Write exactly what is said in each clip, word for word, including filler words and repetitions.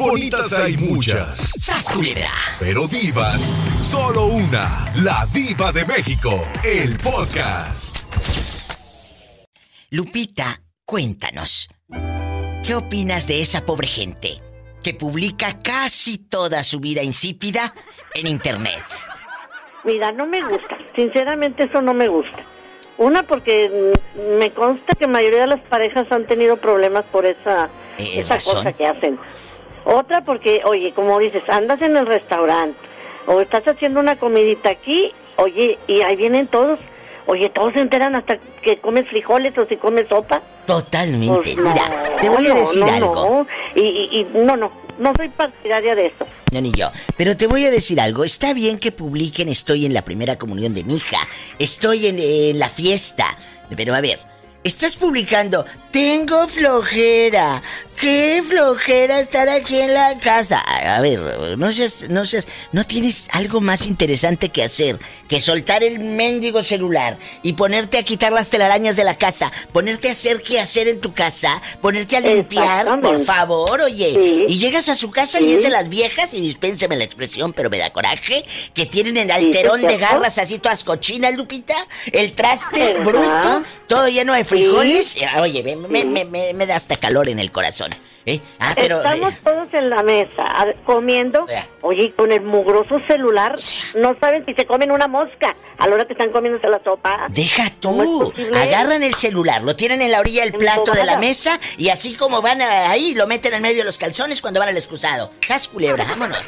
Bonitas hay muchas. Sasculera. Pero divas, solo una. La Diva de México, el podcast. Lupita, cuéntanos, ¿qué opinas de esa pobre gente que publica casi toda su vida insípida en internet? Mira, no me gusta. Sinceramente, eso no me gusta. Una, porque me consta que la mayoría de las parejas han tenido problemas por esa, eh, esa cosa que hacen. Otra, porque, oye, como dices, andas en el restaurante o estás haciendo una comidita aquí, oye, y ahí vienen todos. Oye, todos se enteran hasta que comes frijoles o si comes sopa. Totalmente. Pues no, mira, te voy no, a decir no, algo. No, y, y, y no, no, no soy partidaria de eso. No, ni yo. Pero te voy a decir algo. Está bien que publiquen, estoy en la primera comunión de mi hija, estoy en, en la fiesta. Pero a ver, estás publicando, tengo flojera, qué flojera estar aquí en la casa. A ver, no seas, no seas, no tienes algo más interesante que hacer que soltar el mendigo celular y ponerte a quitar las telarañas de la casa, ponerte a hacer qué hacer en tu casa, ponerte a limpiar, por favor, oye. Sí. Y llegas a su casa, sí, y es de las viejas, y dispénseme la expresión, pero me da coraje, que tienen el alterón, sí, de garras así todas cochinas, Lupita, el traste, ajá, bruto, todo lleno de frijoles. Sí. Oye, me, sí, me, me, me da hasta calor en el corazón. ¿Eh? Ah, pero, estamos eh, todos en la mesa comiendo, eh. oye, con el mugroso celular, sí, no saben si se comen una mosca a la hora que están comiéndose la sopa. Deja tú, agarran el celular, lo tienen en la orilla del plato de la mesa, y así como van ahí, lo meten en medio de los calzones cuando van al excusado. ¡Sas, culebra! ¡Vámonos!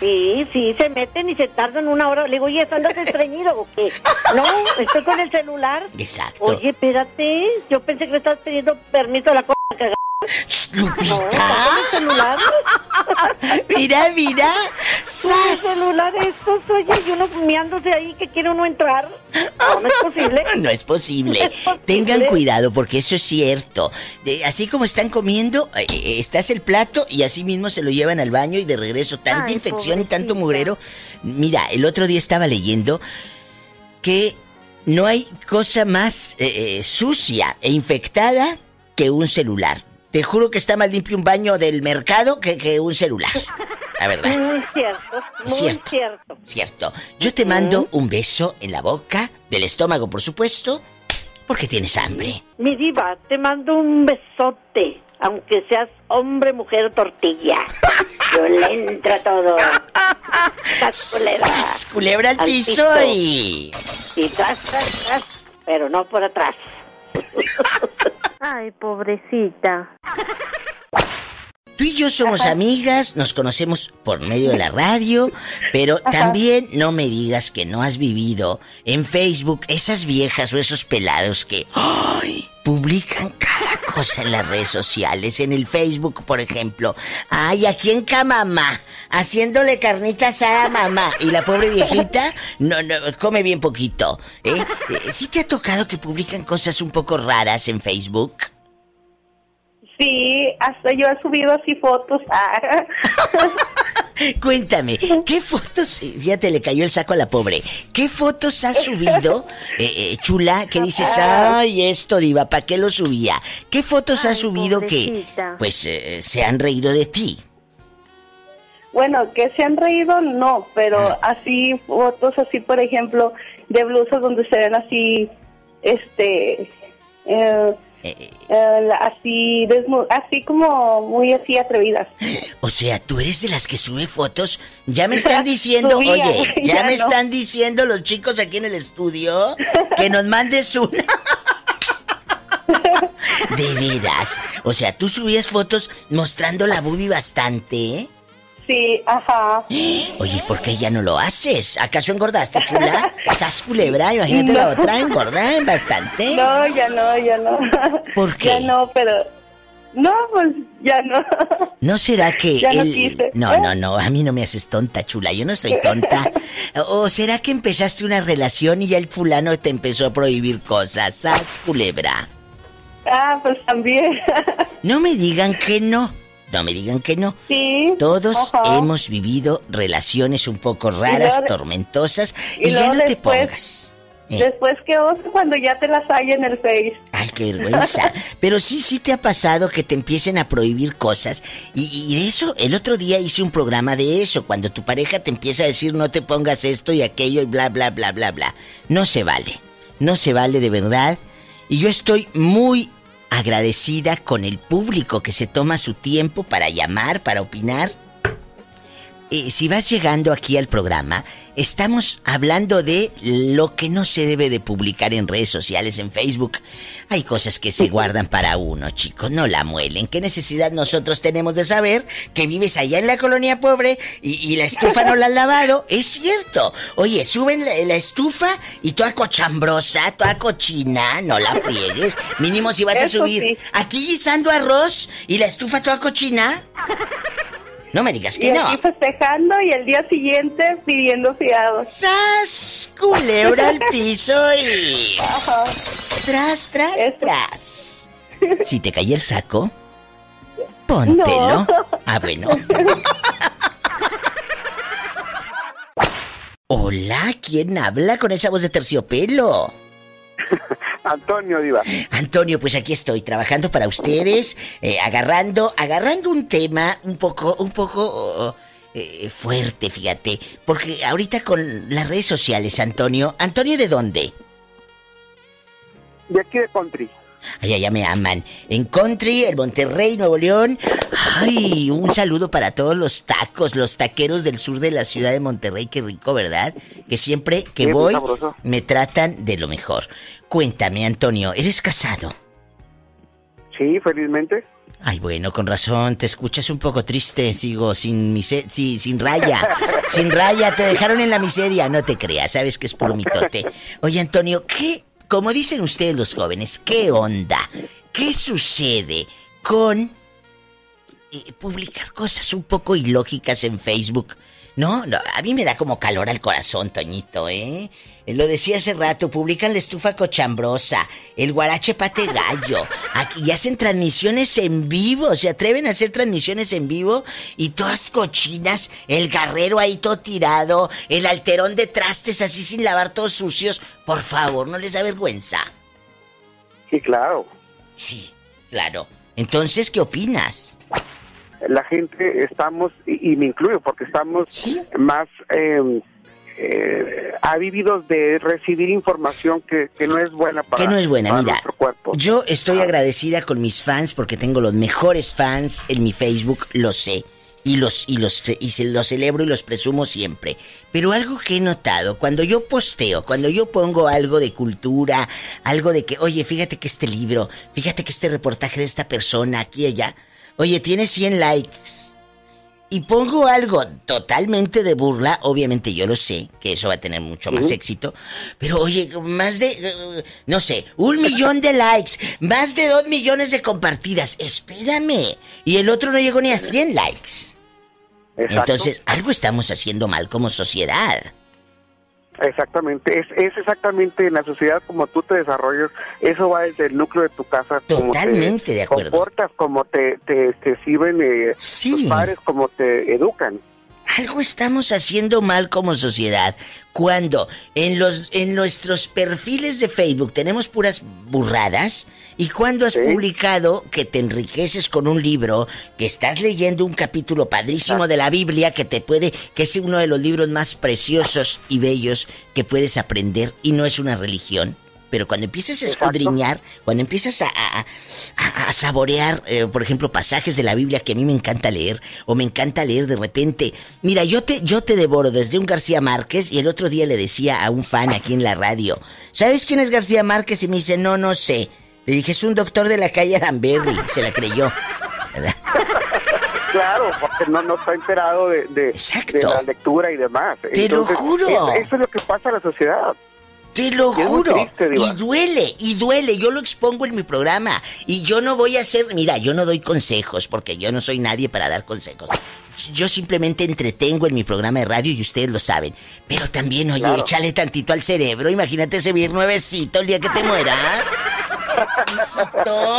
Sí, sí, se meten y se tardan una hora. Le digo, oye, ¿andas estreñido o qué? No, estoy con el celular. Exacto. Oye, espérate, yo pensé que me estabas pidiendo permiso a la cosa cagada. Lupita, mira, mira, ¡sas! Celular estos, oye, y unos miándose ahí que quiere uno entrar. No, no es posible. No es posible. No es posible. Tengan cuidado, porque eso es cierto. De, así como están comiendo, eh, estás el plato y así mismo se lo llevan al baño y de regreso. Tanta Ay, infección pobrecita. Y tanto mugrero. Mira, el otro día estaba leyendo que no hay cosa más eh, eh, sucia e infectada que un celular. Te juro que está más limpio un baño del mercado que, que un celular. La verdad. Muy cierto, muy cierto. Cierto. Cierto. Yo te mando un beso en la boca, del estómago, por supuesto, porque tienes hambre. Mi diva, te mando un besote, aunque seas hombre, mujer, tortilla. Yo le entro todo. Tras culebra. Tras culebra al piso y... Y tras, tras, tras, pero no por atrás. Ay, pobrecita. Tú y yo somos, ajá, amigas, nos conocemos por medio de la radio, pero, ajá, también no me digas que no has vivido en Facebook esas viejas o esos pelados que, ¡ay!, publican cada cosa en las redes sociales, en el Facebook, por ejemplo. Ay, aquí en Camamá, haciéndole carnita asada a mamá. Y la pobre viejita, no, no, come bien poquito, ¿eh? ¿Sí te ha tocado que publican cosas un poco raras en Facebook? Sí, hasta yo he subido así fotos. Ah. Cuéntame, ¿qué fotos? Fíjate, le cayó el saco a la pobre. ¿Qué fotos has subido, eh, eh, chula, que dices, ay, esto, diva, ¿para qué lo subía? ¿Qué fotos, ay, has subido, pobrecita, que, pues, eh, se han reído de ti? Bueno, que se han reído, no, pero ah. así, fotos así, por ejemplo, de blusas donde se ven así, este, eh, eh, eh, así, desnu- así como muy así atrevidas. O sea, tú eres de las que sube fotos. Ya me están diciendo, Subía, oye, ya, ya me no. están diciendo los chicos aquí en el estudio que nos mandes una. De veras. O sea, tú subías fotos mostrando la bubi bastante, ¿eh? Sí, ajá. Oye, ¿por qué ya no lo haces? ¿Acaso engordaste, chula? ¿Sas culebra? Imagínate, no, la otra, engordan bastante. No, ya no, ya no. ¿Por qué? Ya no, pero... No, pues, ya no. ¿No será que ya él...? No, quise. no, no, no, a mí no me haces tonta, chula, yo no soy tonta. ¿O será que empezaste una relación y ya el fulano te empezó a prohibir cosas? ¿Sas culebra? Ah, pues también. No me digan que no. No me digan que no. Sí. Todos, ajá, hemos vivido relaciones un poco raras, y luego, tormentosas, y, y ya no después, te pongas. Eh. Después que oso cuando ya te las hay en el Face. Ay, qué vergüenza. Pero sí, sí te ha pasado que te empiecen a prohibir cosas. Y, y eso, el otro día hice un programa de eso. Cuando tu pareja te empieza a decir no te pongas esto y aquello y bla, bla, bla, bla, bla. No se vale. No se vale de verdad. Y yo estoy muy agradecida con el público que se toma su tiempo para llamar, para opinar. Eh, si vas llegando aquí al programa, estamos hablando de lo que no se debe de publicar en redes sociales, en Facebook. Hay cosas que se guardan para uno, chicos, no la muelen. ¿Qué necesidad nosotros tenemos de saber que vives allá en la colonia pobre y, y la estufa no la han lavado? Es cierto. Oye, suben la, la estufa y toda cochambrosa, toda cochina, no la friegues. Mínimo si vas Eso a subir sí. aquí guisando arroz y la estufa toda cochina. No me digas que y no. Y festejando y el día siguiente pidiendo fiados. ¡Sas! Culebra al piso y... Ajá. Tras, tras, Eso. tras. Si te cae el saco, póntelo. No. Ah, bueno. Hola, ¿quién habla con esa voz de terciopelo? Antonio, diva. Antonio, pues aquí estoy trabajando para ustedes, eh, agarrando, agarrando un tema un poco, un poco eh, fuerte, fíjate, porque ahorita con las redes sociales, Antonio, Antonio, ¿de dónde? De aquí de Country. Ay, allá me aman. En Country, en Monterrey, Nuevo León. Ay, un saludo para todos los tacos, los taqueros del sur de la ciudad de Monterrey. Qué rico, ¿verdad? Que siempre que sí, voy, me tratan de lo mejor. Cuéntame, Antonio, ¿eres casado? Sí, felizmente. Ay, bueno, con razón, te escuchas un poco triste, sigo, sin mise- sí, sin raya, sin raya, te dejaron en la miseria. No te creas, sabes que es puro mitote. Oye, Antonio, ¿qué...? Como dicen ustedes los jóvenes, ¿qué onda? ¿Qué sucede con eh, publicar cosas un poco ilógicas en Facebook? No, no, a mí me da como calor al corazón, Toñito, ¿eh? Lo decía hace rato, publican la estufa cochambrosa, el guarache pate gallo, aquí hacen transmisiones en vivo, se atreven a hacer transmisiones en vivo y todas cochinas, el garrero ahí todo tirado, el alterón de trastes así sin lavar todos sucios. Por favor, ¿no les da vergüenza? Sí, claro. Sí, claro. Entonces, ¿qué opinas? La gente estamos, y, y me incluyo porque estamos ¿Sí? más eh, eh, ávidos de recibir información que, que no es buena para, que no es buena, para mira, nuestro cuerpo. Yo estoy ah. agradecida con mis fans porque tengo los mejores fans en mi Facebook, lo sé. Y los y los y se los celebro y los presumo siempre. Pero algo que he notado, cuando yo posteo, cuando yo pongo algo de cultura, algo de que, oye, fíjate que este libro, fíjate que este reportaje de esta persona aquí y allá... Oye, tiene cien likes. Y pongo algo totalmente de burla. Obviamente yo lo sé, que eso va a tener mucho más uh-huh. éxito. Pero oye, más de... No sé, un millón de likes. Más de dos millones de compartidas. Espérame. Y el otro no llegó ni a cien likes. Exacto. Entonces, algo estamos haciendo mal como sociedad. Exactamente, es, es exactamente en la sociedad como tú te desarrollas, eso va desde el núcleo de tu casa. Totalmente te de acuerdo. Comportas, como te, te, te sirven eh, sí. tus padres, como te educan. Algo estamos haciendo mal como sociedad. Cuando en los en nuestros perfiles de Facebook tenemos puras burradas. ¿Y cuando has ¿Sí? publicado que te enriqueces con un libro, que estás leyendo un capítulo padrísimo de la Biblia, que te puede, que es uno de los libros más preciosos y bellos que puedes aprender y no es una religión? Pero cuando empiezas a escudriñar, Exacto. cuando empiezas a, a, a, a saborear, eh, por ejemplo, pasajes de la Biblia que a mí me encanta leer, o me encanta leer de repente. Mira, yo te, yo te devoro desde un García Márquez, y el otro día le decía a un fan aquí en la radio, ¿sabes quién es García Márquez? Y me dice, no, no sé. Le dije, es un doctor de la calle Aramberri, se la creyó, ¿verdad? Claro, porque no, no está enterado de, de, de la lectura y demás. Te Entonces, lo juro. Eso es lo que pasa en la sociedad. Te lo juro, triste, y duele, y duele, yo lo expongo en mi programa, y yo no voy a hacer, mira, yo no doy consejos, porque yo no soy nadie para dar consejos, yo simplemente entretengo en mi programa de radio y ustedes lo saben, pero también, oye, claro. échale tantito al cerebro, imagínate ese vir nuevecito el día que te mueras,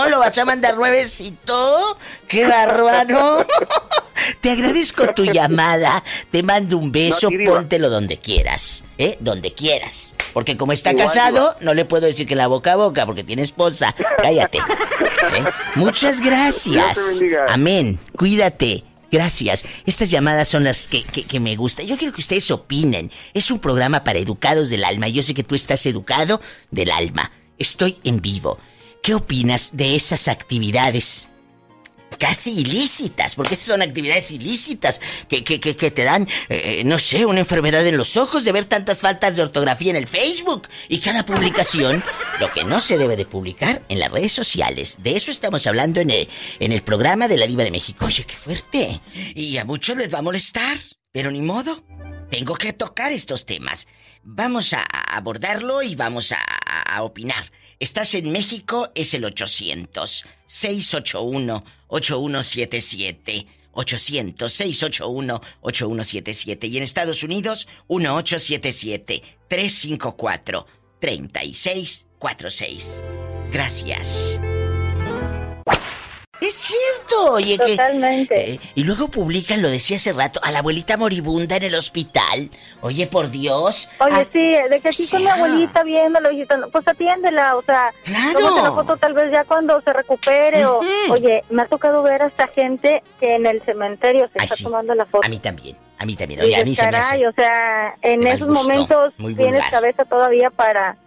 ¿lo vas a mandar nuevecito? ¡Qué bárbaro! Te agradezco tu llamada. Te mando un beso. No, póntelo donde quieras. ¿Eh? Donde quieras. Porque como está igual, casado, igual. No le puedo decir que la boca a boca porque tiene esposa. Cállate. ¿Eh? Muchas gracias. Amén. Cuídate. Gracias. Estas llamadas son las que, que, que me gustan. Yo quiero que ustedes opinen. Es un programa para educados del alma. Yo sé que tú estás educado del alma. Estoy en vivo. ¿Qué opinas de esas actividades casi ilícitas? Porque esas son actividades ilícitas que, que, que, que te dan, eh, no sé, una enfermedad en los ojos de ver tantas faltas de ortografía en el Facebook. Y cada publicación, lo que no se debe de publicar en las redes sociales. De eso estamos hablando en el, en el programa de La Diva de México. Oye, qué fuerte. Y a muchos les va a molestar, pero ni modo. Tengo que tocar estos temas. Vamos a abordarlo y vamos a, a, a opinar. Estás en México, es el ochocientos, seiscientos ochenta y uno, ochenta y uno setenta y siete. ochocientos, seiscientos ochenta y uno, ochenta y uno setenta y siete. Y en Estados Unidos, dieciocho setenta y siete, trescientos cincuenta y cuatro, treinta y seis cuarenta y seis. Gracias. Es cierto, oye. Totalmente. Que, eh, y luego publican, lo decía hace rato, a la abuelita moribunda en el hospital. Oye, por Dios. Oye, a... sí, de que así sea. Con mi abuelita viéndolo, pues atiéndela, o sea. Claro. Tómate la foto tal vez ya cuando se recupere. Uh-huh. o, Oye, me ha tocado ver hasta gente que en el cementerio se Ay, está sí. tomando la foto. A mí también, a mí también. Oye, y a mí caray, se me hace... o sea, en esos momentos tienes cabeza todavía para...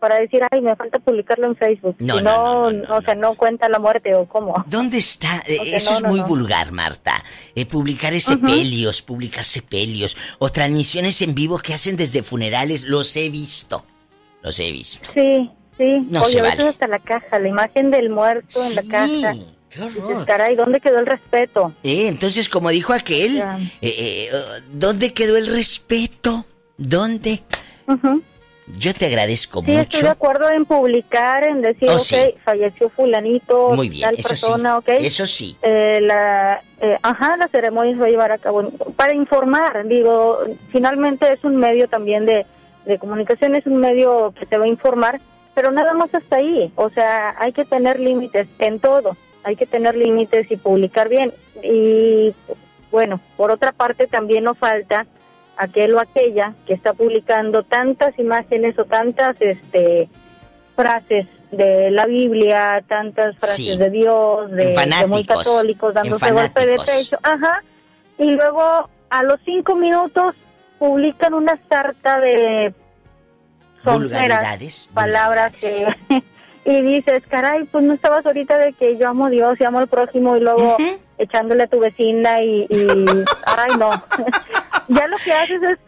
para decir, ay, me falta publicarlo en Facebook. No, si no, no, no, no, no, o sea, no cuenta la muerte o cómo. ¿Dónde está? Eh, o sea, eso no, es no, muy no. vulgar, Marta. Eh, publicar sepelios, uh-huh. publicar sepelios o transmisiones en vivo que hacen desde funerales, los he visto, los he visto. Sí, sí. No Oye, se vale. Hasta la caja, la imagen del muerto sí. en la caja. Dices, caray, ¿dónde quedó el respeto? Eh, entonces, como dijo aquel, eh, eh, ¿dónde quedó el respeto? ¿Dónde? Ajá. Uh-huh. Yo te agradezco sí, mucho. Sí, estoy de acuerdo en publicar, en decir, oh, ok, sí. falleció fulanito, muy bien, tal eso persona, sí. ok. Eso sí. Eh, la, eh, ajá, la ceremonia se va a llevar a cabo. Para informar, digo, finalmente es un medio también de, de comunicación, es un medio que te va a informar, pero nada más hasta ahí. O sea, hay que tener límites en todo. Hay que tener límites y publicar bien. Y, bueno, por otra parte también nos falta... aquel o aquella que está publicando tantas imágenes o tantas este frases de la Biblia, tantas frases sí. de Dios, de, de muy católicos, dándose golpe de pecho, ajá, y luego a los cinco minutos publican una sarta de vulgaridades, palabras vulgaridades. Que... y dices, caray, pues no estabas ahorita de que yo amo a Dios y amo al prójimo y luego uh-huh. echándole a tu vecina y... y ay, no. Ya lo que haces es,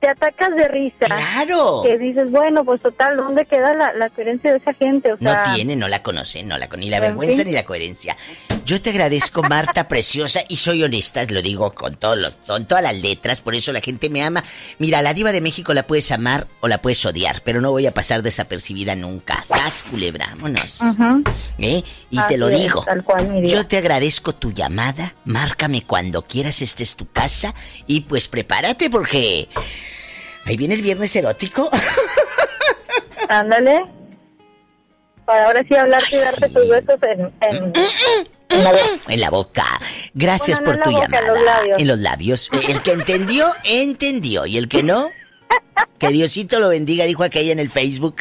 te atacas de risa. ¡Claro! Que dices, bueno, pues total, ¿dónde queda la, la coherencia de esa gente? O sea, no tiene, no la conocen, no la, ni la vergüenza sí. ni la coherencia. Yo te agradezco, Marta, preciosa, y soy honesta, lo digo con, todos los, con todas las letras, por eso la gente me ama. Mira, la Diva de México la puedes amar o la puedes odiar, pero no voy a pasar desapercibida nunca. ¡Sas, culebra! ¡Vámonos! Uh-huh. ¿Eh? Y así te lo digo, es, tal cual, mi Dios. Yo te agradezco tu llamada, márcame cuando quieras, esta es tu casa, y pues prepárate porque... ahí viene el viernes erótico. Ándale. Para ahora sí hablarte y darte sí. tus besos en... en... en la, en la boca. Gracias bueno, por no tu boca, llamada. Los en los labios. El que entendió, entendió. Y el que no, que Diosito lo bendiga, dijo aquella en el Facebook.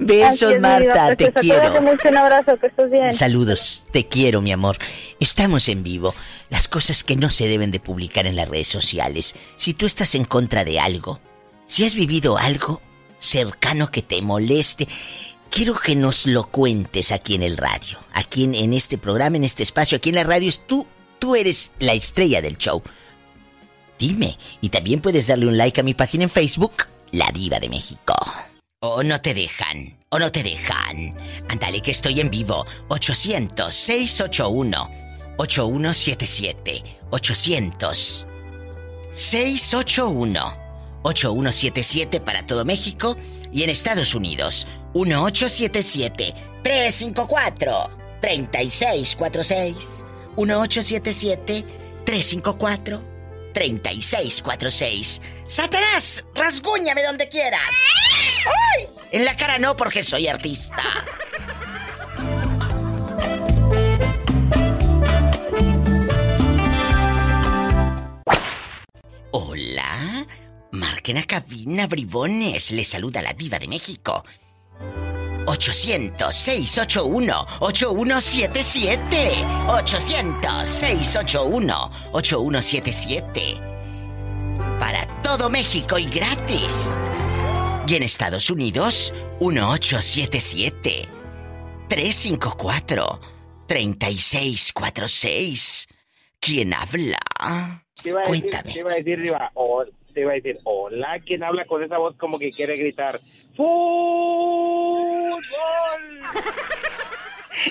Besos, es, Marta, te quiero. Mucho, un abrazo, que estés bien. Saludos, te quiero, mi amor. Estamos en vivo. Las cosas que no se deben de publicar en las redes sociales. Si tú estás en contra de algo, si has vivido algo cercano que te moleste... quiero que nos lo cuentes aquí en el radio, aquí en, en este programa, en este espacio, aquí en la radio. Es tú, tú eres la estrella del show. Dime, y también puedes darle un like a mi página en Facebook, La Diva de México. O no te dejan, o no te dejan. Ándale, que estoy en vivo. ochocientos, seiscientos ochenta y uno, ochenta y uno setenta y siete. ochocientos, seiscientos ochenta y uno, ochenta y uno setenta y siete para todo México y en Estados Unidos. dieciocho setenta y siete, trescientos cincuenta y cuatro, treinta y seis cuarenta y seis. dieciocho setenta y siete, trescientos cincuenta y cuatro, treinta y seis cuarenta y seis. ¡Satanás! ¡Rasguñame donde quieras! ¡Ay! En la cara no, porque soy artista. marquen a cabina, bribones. Les saluda la Diva de México. ocho cero cero, seis ocho uno, ocho uno siete siete. ocho cero cero, seis ocho uno, ocho uno siete siete. Para todo México y gratis. Y en Estados Unidos, uno ocho siete siete, tres cinco cuatro, tres seis cuatro seis. ¿Quién habla? Te iba a decir, cuéntame. Te iba a decir, Riva, oh, te iba a decir, hola, ¿quién habla con esa voz como que quiere gritar? ¡Fútbol!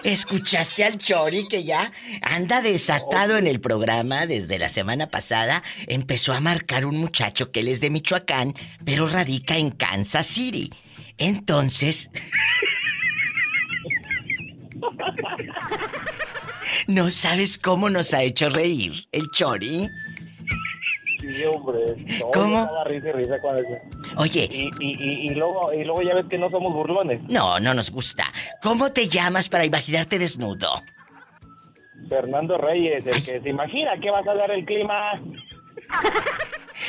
¿Escuchaste al Chori que ya anda desatado en el programa desde la semana pasada? Empezó a marcar un muchacho que él es de Michoacán, pero radica en Kansas City. Entonces... no sabes cómo nos ha hecho reír el Chori. Sí, hombre. No, ¿cómo? Risa y risa cuando... Oye. Y, y, y, y, luego, y luego ya ves que no somos burlones. No, no nos gusta. ¿Cómo te llamas para imaginarte desnudo? Fernando Reyes, el que se imagina que vas a dar el clima.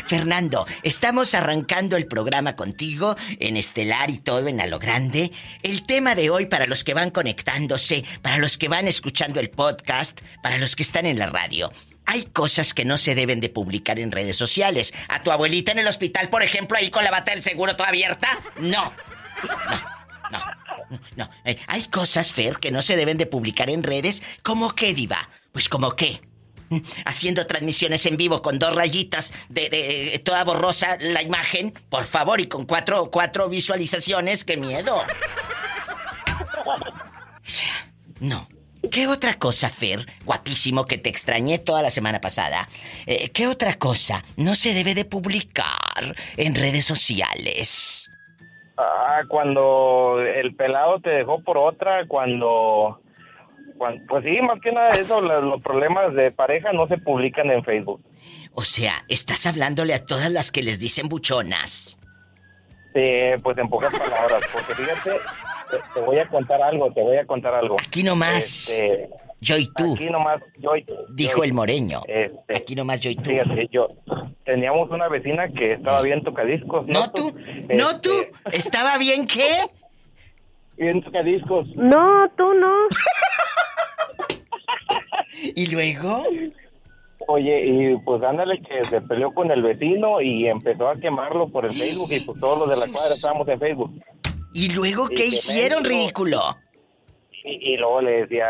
Fernando, estamos arrancando el programa contigo en Estelar y todo en A lo Grande. El tema de hoy para los que van conectándose, para los que van escuchando el podcast, para los que están en la radio. Hay cosas que no se deben de publicar en redes sociales. A tu abuelita en el hospital, por ejemplo, ahí con la bata del seguro toda abierta. No, no, no, no, no. Eh, hay cosas, Fer, que no se deben de publicar en redes. ¿Cómo qué, Diva? Pues ¿cómo qué? Haciendo transmisiones en vivo con dos rayitas de, de, de toda borrosa la imagen, por favor, y con cuatro, cuatro visualizaciones, qué miedo. O sea, no. ¿Qué otra cosa, Fer? Guapísimo, que te extrañé toda la semana pasada. Eh, ¿Qué otra cosa no se debe de publicar en redes sociales? Ah, cuando el pelado te dejó por otra, cuando... Pues sí, más que nada de eso, los problemas de pareja no se publican en Facebook. O sea, estás hablándole a todas las que les dicen buchonas. Eh, pues en pocas palabras, porque fíjate, te, te voy a contar algo, te voy a contar algo. Aquí nomás, este, yo y tú. Aquí nomás, yo y tú. Dijo yo, el moreño. Este, aquí nomás, yo y tú. Fíjate, yo, teníamos una vecina que estaba bien tocadiscos. No, ¿no tú, este, no tú, estaba bien qué. Bien tocadiscos. No, tú no. ¿Y luego? Oye, y pues ándale que se peleó con el vecino y empezó a quemarlo por el Facebook y pues todos los de la cuadra estábamos en Facebook. ¿Y luego qué hicieron, ridículo? Y, y luego le decía,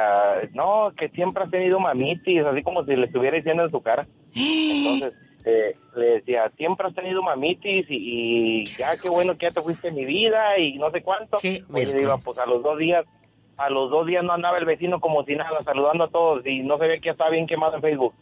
no, que siempre has tenido mamitis, así como si le estuviera diciendo en su cara. Entonces... Eh, le decía, siempre has tenido mamitis y, y ya qué bueno que ya te fuiste en mi vida y no sé cuánto. Qué y le digo, pues a los dos días, a los dos días no andaba el vecino como si nada, saludando a todos y no se ve que estaba bien quemado en Facebook.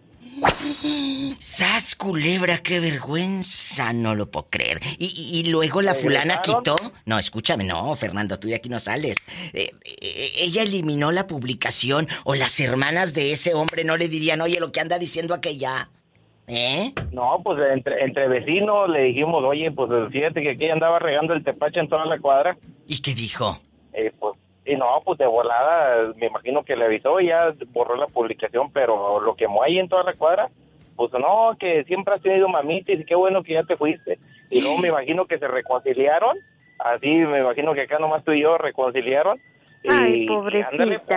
¡Sas, culebra! ¡Qué vergüenza! No lo puedo creer. Y, y, y luego la fulana quitó... No, escúchame, no, Fernando, tú de aquí no sales. Eh, eh, ella eliminó la publicación o las hermanas de ese hombre no le dirían, oye, lo que anda diciendo aquella... ¿Eh? No, pues entre, entre vecinos le dijimos, oye, pues fíjate que aquí andaba regando el tepache en toda la cuadra. ¿Y qué dijo? Eh, pues, y no, pues de volada, me imagino que le avisó, ya borró la publicación, pero lo quemó ahí en toda la cuadra. Pues no, que siempre has tenido mamitis y qué bueno que ya te fuiste. Y luego me imagino que se reconciliaron, así me imagino que acá nomás tú y yo reconciliaron. Ay, y, pobrecita. Y ándale, pues,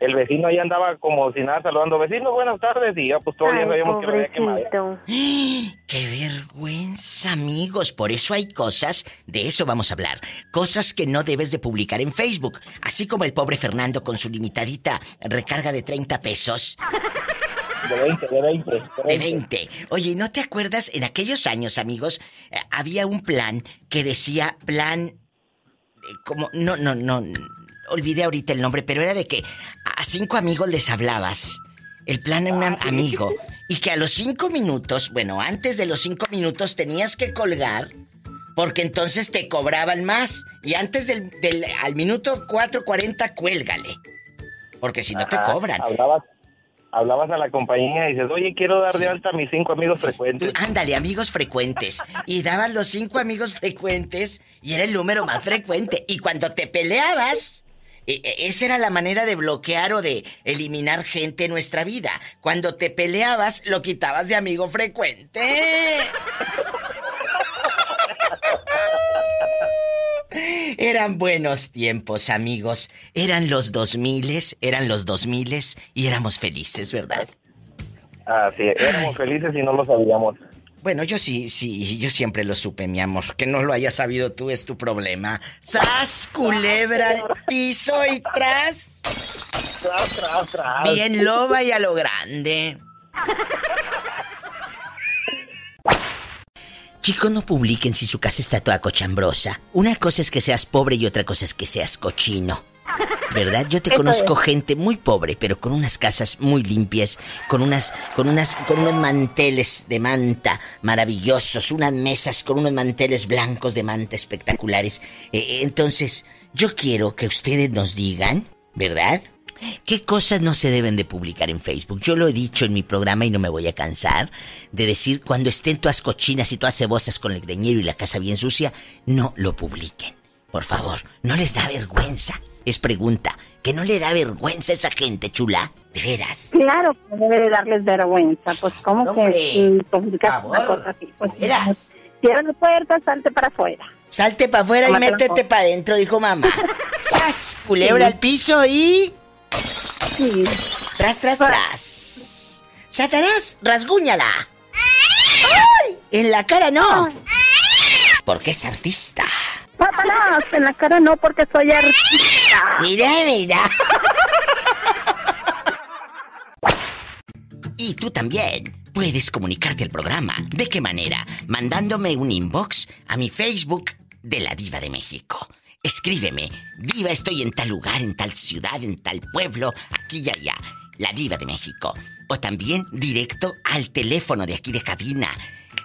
el vecino ahí andaba como si nada saludando. Vecinos, buenas tardes. Y ya pues todavía veíamos que lo había quemado. ¡Qué vergüenza, amigos! Por eso hay cosas, de eso vamos a hablar. Cosas que no debes de publicar en Facebook. Así como el pobre Fernando con su limitadita recarga de treinta pesos. De veinte, de veinte. De veinte. Oye, ¿no te acuerdas? En aquellos años, amigos, había un plan que decía plan... Como... No, no, no... olvidé ahorita el nombre, pero era de que a cinco amigos les hablabas. El plan era un amigo. Y que a los cinco minutos, bueno, antes de los cinco minutos tenías que colgar porque entonces te cobraban más. Y antes del, del al minuto cuatro cuarenta, cuélgale. Porque si no te cobran. Hablabas, hablabas a la compañía y dices, oye, quiero dar de sí. alta a mis cinco amigos sí. frecuentes. Ándale, amigos frecuentes. Y daban los cinco amigos frecuentes y era el número más frecuente. Y cuando te peleabas... Esa era la manera de bloquear o de eliminar gente en nuestra vida. Cuando te peleabas, lo quitabas de amigo frecuente. Eran buenos tiempos, amigos. Eran los dos miles, eran los dos miles y éramos felices, ¿verdad? Así es, éramos felices y no lo sabíamos. Bueno, yo sí, sí, yo siempre lo supe, mi amor. Que no lo hayas sabido tú es tu problema. ¡Sas, culebra al piso y tras! ¡Tras, tras, tras! Bien loba y a lo grande. Chicos, no publiquen si su casa está toda cochambrosa. Una cosa es que seas pobre y otra cosa es que seas cochino, ¿verdad? Yo te conozco gente muy pobre, pero con unas casas muy limpias, con unas, con unas, con unos manteles de manta maravillosos, unas mesas con unos manteles blancos de manta espectaculares. Eh, entonces, yo quiero que ustedes nos digan, ¿verdad?, ¿qué cosas no se deben de publicar en Facebook? Yo lo he dicho en mi programa y no me voy a cansar de decir, cuando estén todas cochinas y todas cebosas con el greñero y la casa bien sucia, no lo publiquen. Por favor, ¿no les da vergüenza? Es pregunta, ¿que no le da vergüenza a esa gente, chula? ¿De veras? Claro que debe darles vergüenza, pues cómo no, que publicar una cosa así. Pues, ¿veras? Cierra la puerta, salte para afuera. Salte para afuera y métete para adentro, dijo mamá. ¡Sas! Culebra al piso y... Sí. Tras, tras, tras. Satanás, rasguñala. ¡Ay! En la cara no. ¡Ay! Porque es artista. Satanás, en la cara no, porque soy artista. Mira, mira. Y tú también puedes comunicarte al programa. ¿De qué manera? Mandándome un inbox a mi Facebook de La Diva de México. Escríbeme, diva, estoy en tal lugar, en tal ciudad, en tal pueblo, aquí y allá, La Diva de México. O también directo al teléfono de aquí de cabina.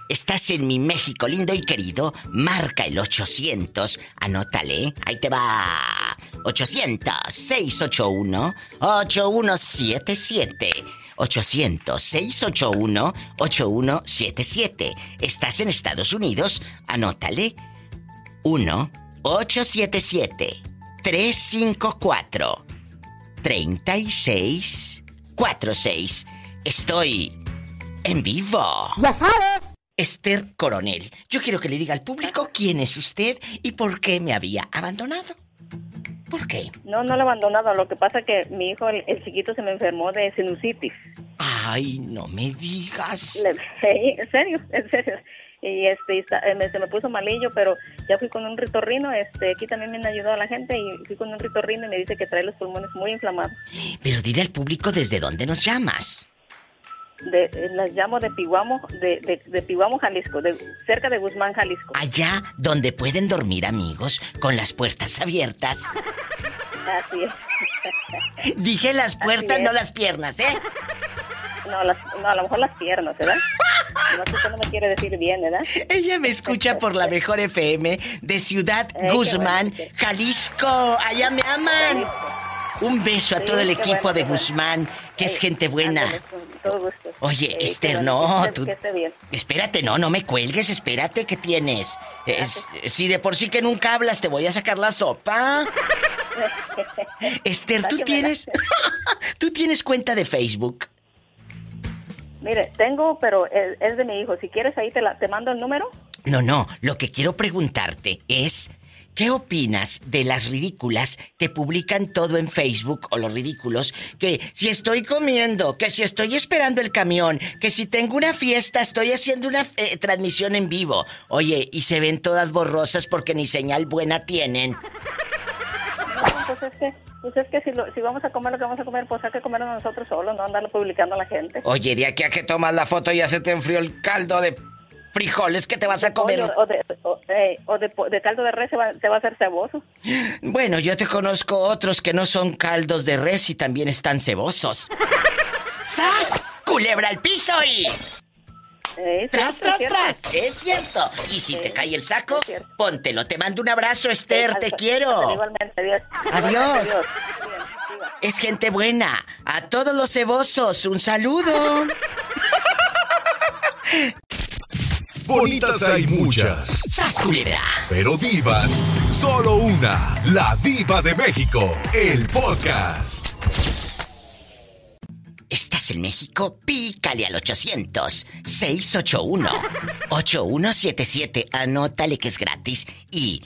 Estás en mi México lindo y querido, marca el ochocientos, anótale, ahí te va. ochocientos, seiscientos ochenta y uno, ochenta y uno setenta y siete. ochocientos, seiscientos ochenta y uno, ochenta y uno setenta y siete. Estás en Estados Unidos, anótale, uno, ocho siete siete, tres cinco cuatro, tres seis cuatro seis. Estoy en vivo. Ya sabes. Esther Coronel, yo quiero que le diga al público quién es usted y por qué me había abandonado. ¿Por qué? No, no lo he abandonado. Lo que pasa es que mi hijo, el, el chiquito, se me enfermó de sinusitis. Ay, no me digas. En serio, en serio. Y este se me puso malillo, pero ya fui con un ritorrino, este aquí también me han ayudado a la gente, y fui con un ritorrino y me dice que trae los pulmones muy inflamados. Pero dile al público desde dónde nos llamas. De, las llamo de Pihuamo, de, de, de Pihuamo, Jalisco, de, cerca de Guzmán, Jalisco. Allá donde pueden dormir amigos con las puertas abiertas. Así es. Dije las puertas, no las piernas, ¿eh? No, las, no, a lo mejor las piernas, ¿verdad? No sé, no me quiere decir bien, ¿verdad? Ella me escucha por la mejor F M de Ciudad eh, Guzmán, bueno, sí. Jalisco. Allá me aman. Un beso a sí, todo el equipo bueno, de Guzmán, que eh, es gente buena. Todo gusto. Oye, eh, Esther, bueno, no, que tú... Que esté bien. Espérate, no, no me cuelgues, espérate, ¿qué tienes? Es, si de por sí que nunca hablas, te voy a sacar la sopa. Esther, tú tienes... tú tienes cuenta de Facebook. Mire, tengo, pero es de mi hijo. Si quieres, ahí te, la, te mando el número. No, no. Lo que quiero preguntarte es... ¿qué opinas de las ridículas que publican todo en Facebook? O los ridículos que si estoy comiendo, que si estoy esperando el camión, que si tengo una fiesta, estoy haciendo una eh, transmisión en vivo. Oye, y se ven todas borrosas porque ni señal buena tienen. No, pues es que... pues es que si, lo, si vamos a comer lo que vamos a comer, pues hay que comerlo nosotros solos, no andarlo publicando a la gente. Oye, de aquí a que tomas la foto ya se te enfrió el caldo de frijoles que te vas a comer. O de, o, eh, o de, de caldo de res se va, te va a hacer ceboso. Bueno, yo te conozco otros que no son caldos de res y también están cebosos. ¡Sas! ¡Culebra al piso y... Eh, tras, tras, tras! Es cierto. Y si eh, te cae el saco, póntelo. Te mando un abrazo, Esther. Eh, te al, quiero. Igualmente, adiós. Adiós. Adiós. Es gente buena. A todos los cebosos, un saludo. Bonitas hay muchas. ¡Sasculera! Pero divas, solo una. La Diva de México. El podcast. ¿Estás en México? Pícale al ochocientos, seiscientos ochenta y uno, ochenta y uno setenta y siete. Anótale que es gratis. Y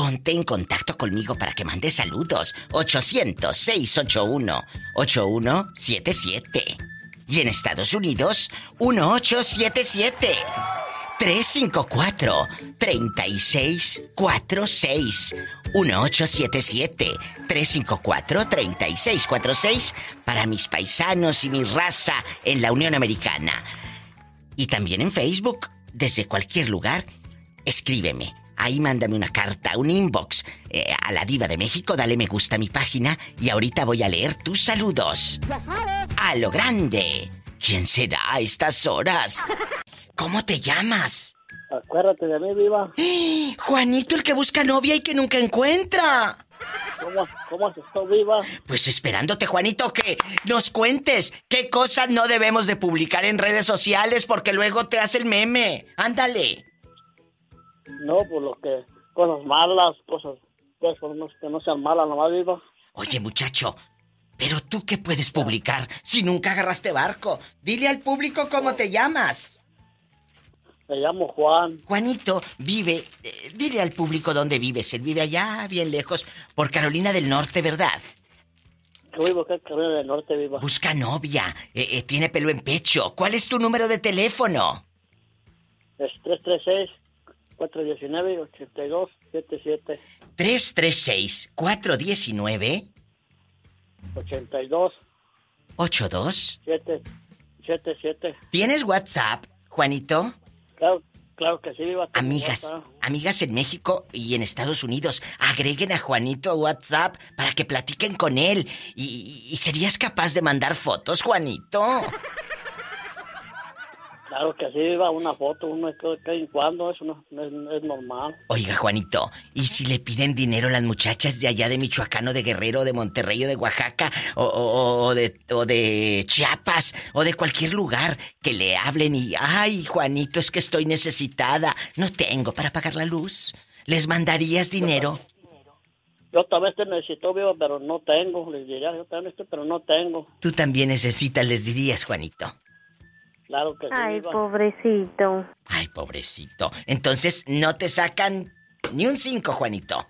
Ponte en contacto conmigo para que mande saludos. ocho cero cero, seis ocho uno, ocho uno siete siete. Y en Estados Unidos, uno ocho siete siete, tres cinco cuatro, tres seis cuatro seis. uno ocho siete siete, tres cinco cuatro, tres seis cuatro seis para mis paisanos y mi raza en la Unión Americana. Y también en Facebook, desde cualquier lugar, escríbeme. Ahí mándame una carta, un inbox. Eh, a La Diva de México, dale me gusta a mi página y ahorita voy a leer tus saludos. ¡Ya sabes! ¡A lo grande! ¿Quién será a estas horas? ¿Cómo te llamas? Acuérdate de mí, Diva. ¡Eh! ¡Juanito, el que busca novia y que nunca encuentra! ¿Cómo, cómo has estado, Diva? Pues esperándote, Juanito, que nos cuentes qué cosas no debemos de publicar en redes sociales porque luego te hace el meme. ¡Ándale! No, por lo que... Cosas malas, cosas... Pues, que no sean malas, nomás, Diva. Oye, muchacho, ¿pero tú qué puedes publicar si nunca agarraste barco? Dile al público cómo te llamas. Me llamo Juan. Juanito vive... Eh, dile al público dónde vives. Él vive allá, bien lejos, por Carolina del Norte, ¿verdad? Yo vivo acá en Carolina del Norte, Diva. Busca novia, eh, eh, tiene pelo en pecho. ¿Cuál es tu número de teléfono? Es tres tres seis... cuatro diecinueve, ochenta y dos, setenta y siete. tres tres seis, cuatro diecinueve, ochenta y dos, ochenta y dos, setenta y siete. ¿Tienes WhatsApp, Juanito? Claro, claro que sí, Diva. Amigas, WhatsApp. Amigas en México y en Estados Unidos, agreguen a Juanito a WhatsApp para que platiquen con él. ¿Y, y serías capaz de mandar fotos, Juanito? Claro que sí, Diva, una foto, uno de cada en cuando, eso no, no, es, no es normal. Oiga, Juanito, ¿y si le piden dinero las muchachas de allá de Michoacán o de Guerrero, de Monterrey o de Oaxaca, o, o, o, de, o de Chiapas, o de cualquier lugar, que le hablen y, ay, Juanito, es que estoy necesitada, no tengo para pagar la luz? ¿Les mandarías dinero? Yo también te necesito, Diva, pero no tengo, les diría, yo también estoy, pero no tengo. Tú también necesitas, les dirías, Juanito. Claro que sí. Ay, pobrecito. Ay, pobrecito. Entonces, ¿no te sacan ni un cinco, Juanito?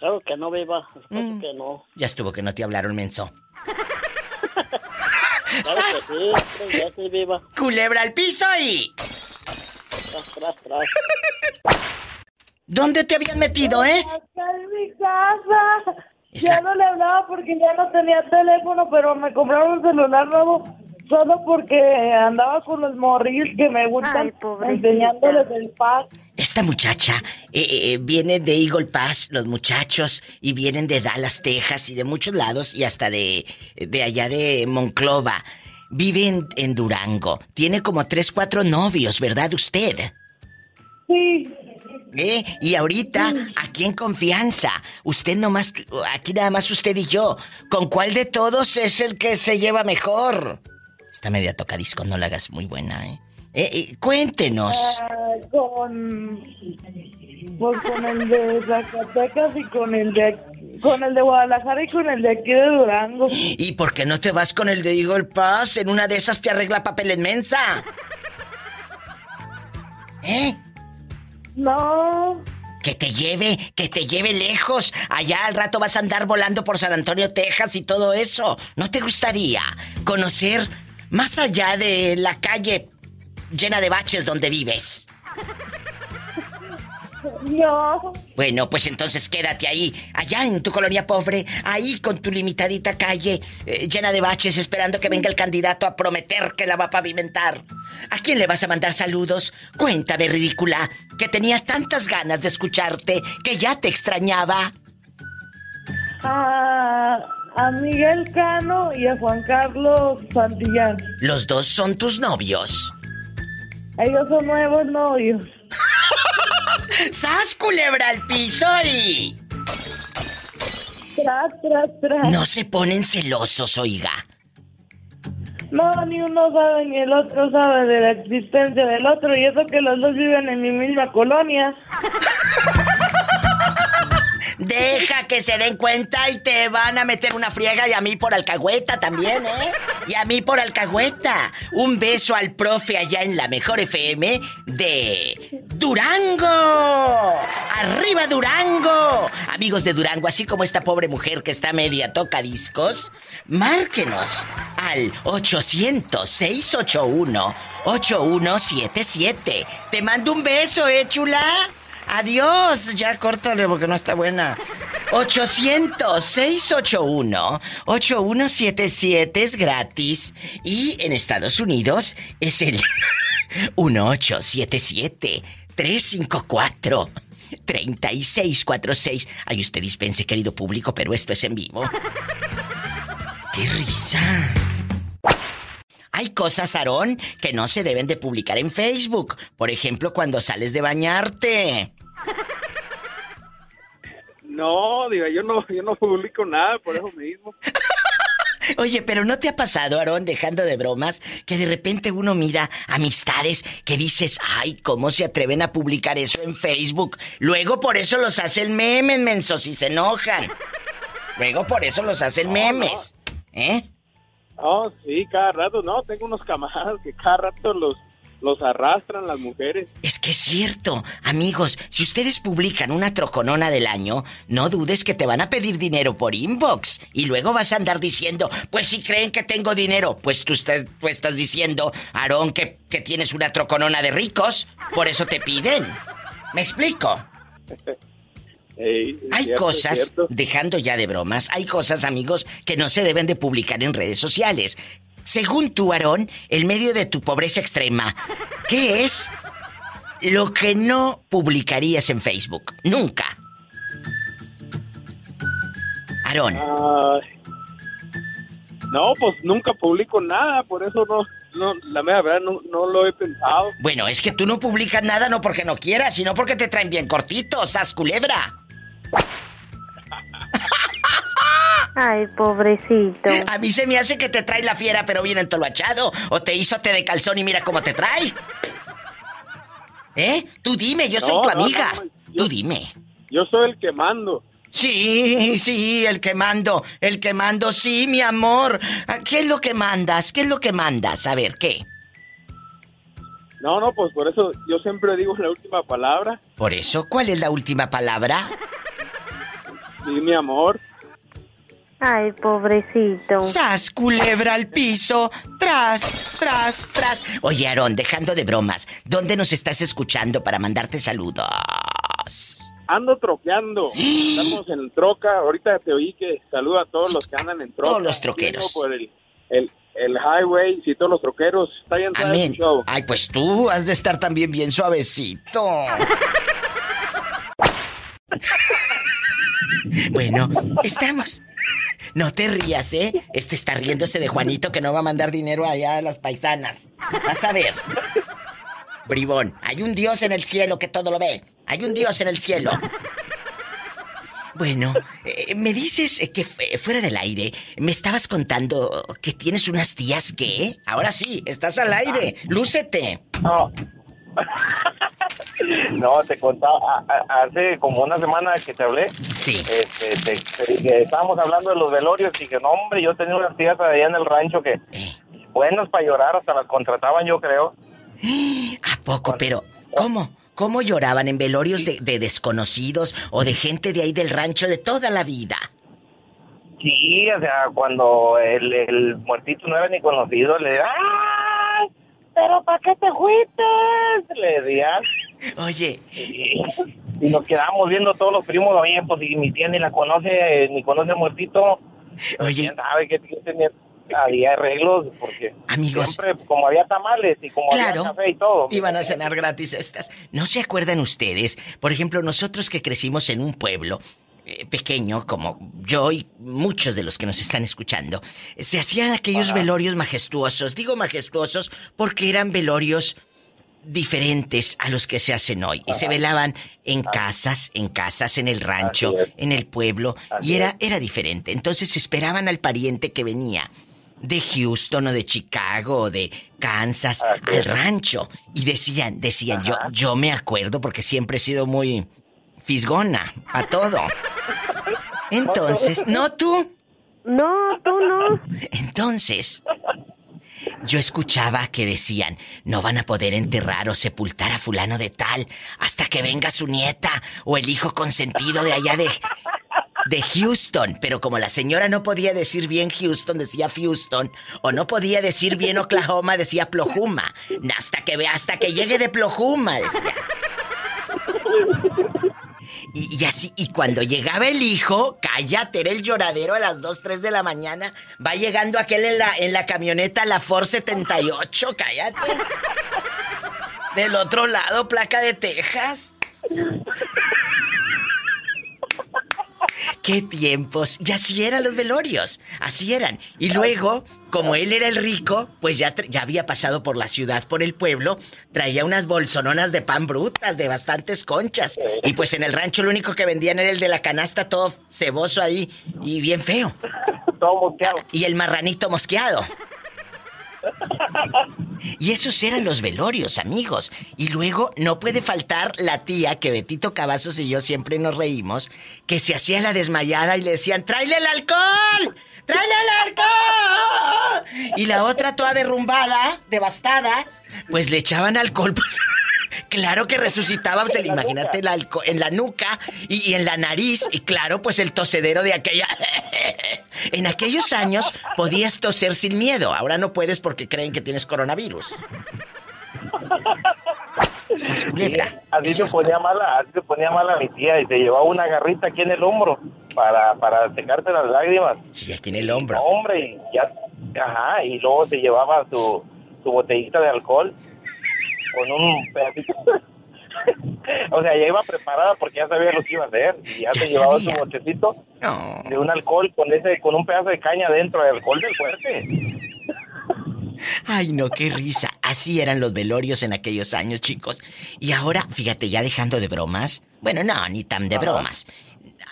Claro que no, Viva. Mm. Que no. Ya estuvo que no te hablaron, menso. Claro que sí, ya estoy, Viva. Culebra al piso y... Tras, tras, tras. ¿Dónde te habían metido, eh? Acá en mi casa. Está... Ya no le hablaba porque ya no tenía teléfono, pero me compraron un celular nuevo. Solo porque andaba con los morrillos que me gustan. Ay, enseñándoles el paz. Esta muchacha eh, eh, viene de Eagle Pass, los muchachos, y vienen de Dallas, Texas, y de muchos lados, y hasta de, de allá de Monclova. Vive en, en Durango. Tiene como tres, cuatro novios, ¿verdad usted? Sí. ¿Eh? Y ahorita, aquí en confianza, usted nomás, aquí nada más usted y yo. ¿Con cuál de todos es el que se lleva mejor? Esta media tocadisco no la hagas muy buena, ¿eh? eh, eh cuéntenos. Uh, con... Pues con el de Zacatecas y con el de... Con el de Guadalajara y con el de aquí de Durango. ¿Y por qué no te vas con el de Eagle Pass? En una de esas te arregla papel en mensa. ¿Eh? No. Que te lleve, que te lleve lejos. Allá al rato vas a andar volando por San Antonio, Texas y todo eso. ¿No te gustaría conocer... más allá de la calle llena de baches donde vives? No. Bueno, pues entonces quédate ahí, allá en tu colonia pobre, ahí con tu limitadita calle eh, llena de baches, esperando que venga el candidato a prometer que la va a pavimentar. ¿A quién le vas a mandar saludos? Cuéntame, ridícula, que tenía tantas ganas de escucharte, que ya te extrañaba. Ah... A Miguel Cano y a Juan Carlos Santillana. ¿Los dos son tus novios? Ellos son nuevos novios. ¡Sas, culebra al piso y... Tras, tras, tras! No se ponen celosos, oiga. No, ni uno sabe ni el otro sabe de la existencia del otro. Y eso que los dos viven en mi misma colonia. De Deja que se den cuenta y te van a meter una friega y a mí por alcahueta también, ¿eh? Y a mí por alcahueta. Un beso al profe allá en la Mejor F M de Durango. ¡Arriba Durango! Amigos de Durango, así como esta pobre mujer que está media toca discos, márquenos al ochocientos, seiscientos ochenta y uno, ochenta y uno setenta y siete. Te mando un beso, ¿eh, chula? Adiós, ya córtale porque no está buena. ochocientos, seiscientos ochenta y uno, ochenta y uno setenta y siete es gratis. Y en Estados Unidos es el dieciocho setenta y siete, trescientos cincuenta y cuatro, treinta y seis cuarenta y seis. Ay, usted dispense, querido público, pero esto es en vivo. ¡Qué risa! Hay cosas, Aarón, que no se deben de publicar en Facebook. Por ejemplo, cuando sales de bañarte. No, digo, yo no, yo no publico nada por eso mismo. Oye, pero ¿no te ha pasado, Aarón, dejando de bromas, que de repente uno mira amistades que dices, ay, cómo se atreven a publicar eso en Facebook? Luego por eso los hacen memes, mensos, y se enojan. Luego por eso los hacen no, memes. No. ¿Eh? Oh, sí, cada rato, no, tengo unos camaradas que cada rato los, los arrastran las mujeres. Es que es cierto, amigos, si ustedes publican una troconona del año, no dudes que te van a pedir dinero por inbox. Y luego vas a andar diciendo, pues si creen que tengo dinero, pues tú estás, tú estás diciendo, Aarón, que, que tienes una troconona de ricos, por eso te piden. ¿Me explico? Hey, hay cierto, cosas, cierto. Dejando ya de bromas, hay cosas, amigos, que no se deben de publicar en redes sociales. Según tú, Aarón, el medio de tu pobreza extrema, ¿qué es lo que no publicarías en Facebook? Nunca. Aarón. Uh, no, pues nunca publico nada, por eso no... No, la mera verdad no, no lo he pensado. Bueno, es que tú no publicas nada no porque no quieras, sino porque te traen bien cortitos, ¡sas culebra! Ay, pobrecito. A mí se me hace que te trae la fiera, pero bien entoloachado. O te hizo té de calzón y mira cómo te trae. ¿Eh? Tú dime, yo soy no, tu amiga. No, no, yo, tú dime. Yo soy el que mando. Sí, sí, el que mando, el que mando, sí, mi amor. ¿Qué es lo que mandas? ¿Qué es lo que mandas? A ver, ¿qué? No, no, pues por eso yo siempre digo la última palabra. ¿Por eso? ¿Cuál es la última palabra? Sí, mi amor. Ay, pobrecito. ¡Sas, culebra al piso! ¡Tras, tras, tras! Oye, Aarón, dejando de bromas, ¿dónde nos estás escuchando para mandarte saludos? Ando troqueando, estamos en troca, ahorita te oí que saludo a todos los que andan en troca. Todos los troqueros. Por el, el, el highway, sí, todos los troqueros, está bien suave el show. Ay, pues tú has de estar también bien suavecito. Bueno, estamos. No te rías, ¿eh? Este está riéndose de Juanito que no va a mandar dinero allá a las paisanas. Vas a ver. Bribón, hay un Dios en el cielo que todo lo ve. Hay un Dios en el cielo. Bueno, eh, me dices que fuera del aire me estabas contando que tienes unas tías que... Ahora sí, estás al aire. ¡Lúcete! No. No, te contaba hace como una semana que te hablé. Sí. Este, te, te, que estábamos hablando de los velorios y que, no, hombre, yo tenía unas tías allá en el rancho que... Eh. Buenos para llorar, hasta las contrataban, yo creo. ¿A poco? Pero, ¿cómo? ¿Cómo lloraban en velorios de, de desconocidos o de gente de ahí del rancho de toda la vida? Sí, o sea, cuando el, el muertito no era ni conocido, le decían, ¡ay! ¿Pero para qué te fuiste? Le decían. Oye. Y, y nos quedábamos viendo todos los primos, oye, pues si mi tía ni la conoce, ni conoce al muertito. Oye. ¿Sabe qué tío tenía? Había arreglos porque amigos, siempre como había tamales y como claro, había café y todo. Iban a cenar gratis estas. ¿No se acuerdan ustedes? Por ejemplo, nosotros que crecimos en un pueblo eh, pequeño, como yo y muchos de los que nos están escuchando, se hacían aquellos Ajá. velorios majestuosos. Digo majestuosos porque eran velorios diferentes a los que se hacen hoy. Ajá. Y se velaban en Ajá. casas, en casas, en el rancho, en el pueblo. Así y era, era diferente. Entonces esperaban al pariente que venía de Houston o de Chicago o de Kansas al rancho. Y decían, decían, yo, yo me acuerdo porque siempre he sido muy fisgona a todo. Entonces, ¿no tú? No, tú no. Entonces, yo escuchaba que decían, no van a poder enterrar o sepultar a fulano de tal hasta que venga su nieta o el hijo consentido de allá de, de Houston. Pero como la señora no podía decir bien Houston, decía Houston, o no podía decir bien Oklahoma, decía Plojuma. Hasta que, hasta que llegue de Plojuma, decía. Y, y así, y cuando llegaba el hijo, cállate, era el lloradero a las dos, tres de la mañana. Va llegando aquel en la, en la camioneta, la Ford setenta y ocho, cállate. Del otro lado, placa de Texas. ¡Qué tiempos! Y así eran los velorios, así eran. Y luego, como él era el rico, pues ya, ya había pasado por la ciudad, por el pueblo, traía unas bolsononas de pan brutas, de bastantes conchas. Y pues en el rancho lo único que vendían era el de la canasta, todo ceboso ahí y bien feo. Todo mosqueado. Y el marranito mosqueado. Y esos eran los velorios, amigos. Y luego no puede faltar la tía, que Betito Cavazos y yo siempre nos reímos, que se hacía la desmayada y le decían, ¡tráele el alcohol! ¡Tráele el alcohol! Y la otra toda derrumbada, devastada, pues le echaban alcohol, pues... Claro que resucitaba, pues, imagínate, el alcohol en la nuca y, y en la nariz. Y claro, pues el tosedero de aquella... En aquellos años podías toser sin miedo. Ahora no puedes porque creen que tienes coronavirus. Culebra. Así se ponía mala, así se ponía mala mi tía. Y se llevaba una garrita aquí en el hombro para, para secarte las lágrimas. Sí, aquí en el hombro. Hombre, y ya... Ajá, y luego se llevaba su, su botellita de alcohol... Con un pedacito. O sea, ya iba preparada porque ya sabía lo que iba a hacer. Y ya, ya se sabía. Llevaba su botecito no. de un alcohol con ese, con un pedazo de caña dentro de alcohol del fuerte. Ay, no, qué risa. Así eran los velorios en aquellos años, chicos. Y ahora, fíjate, ya dejando de bromas. Bueno, no, ni tan de Ajá. bromas.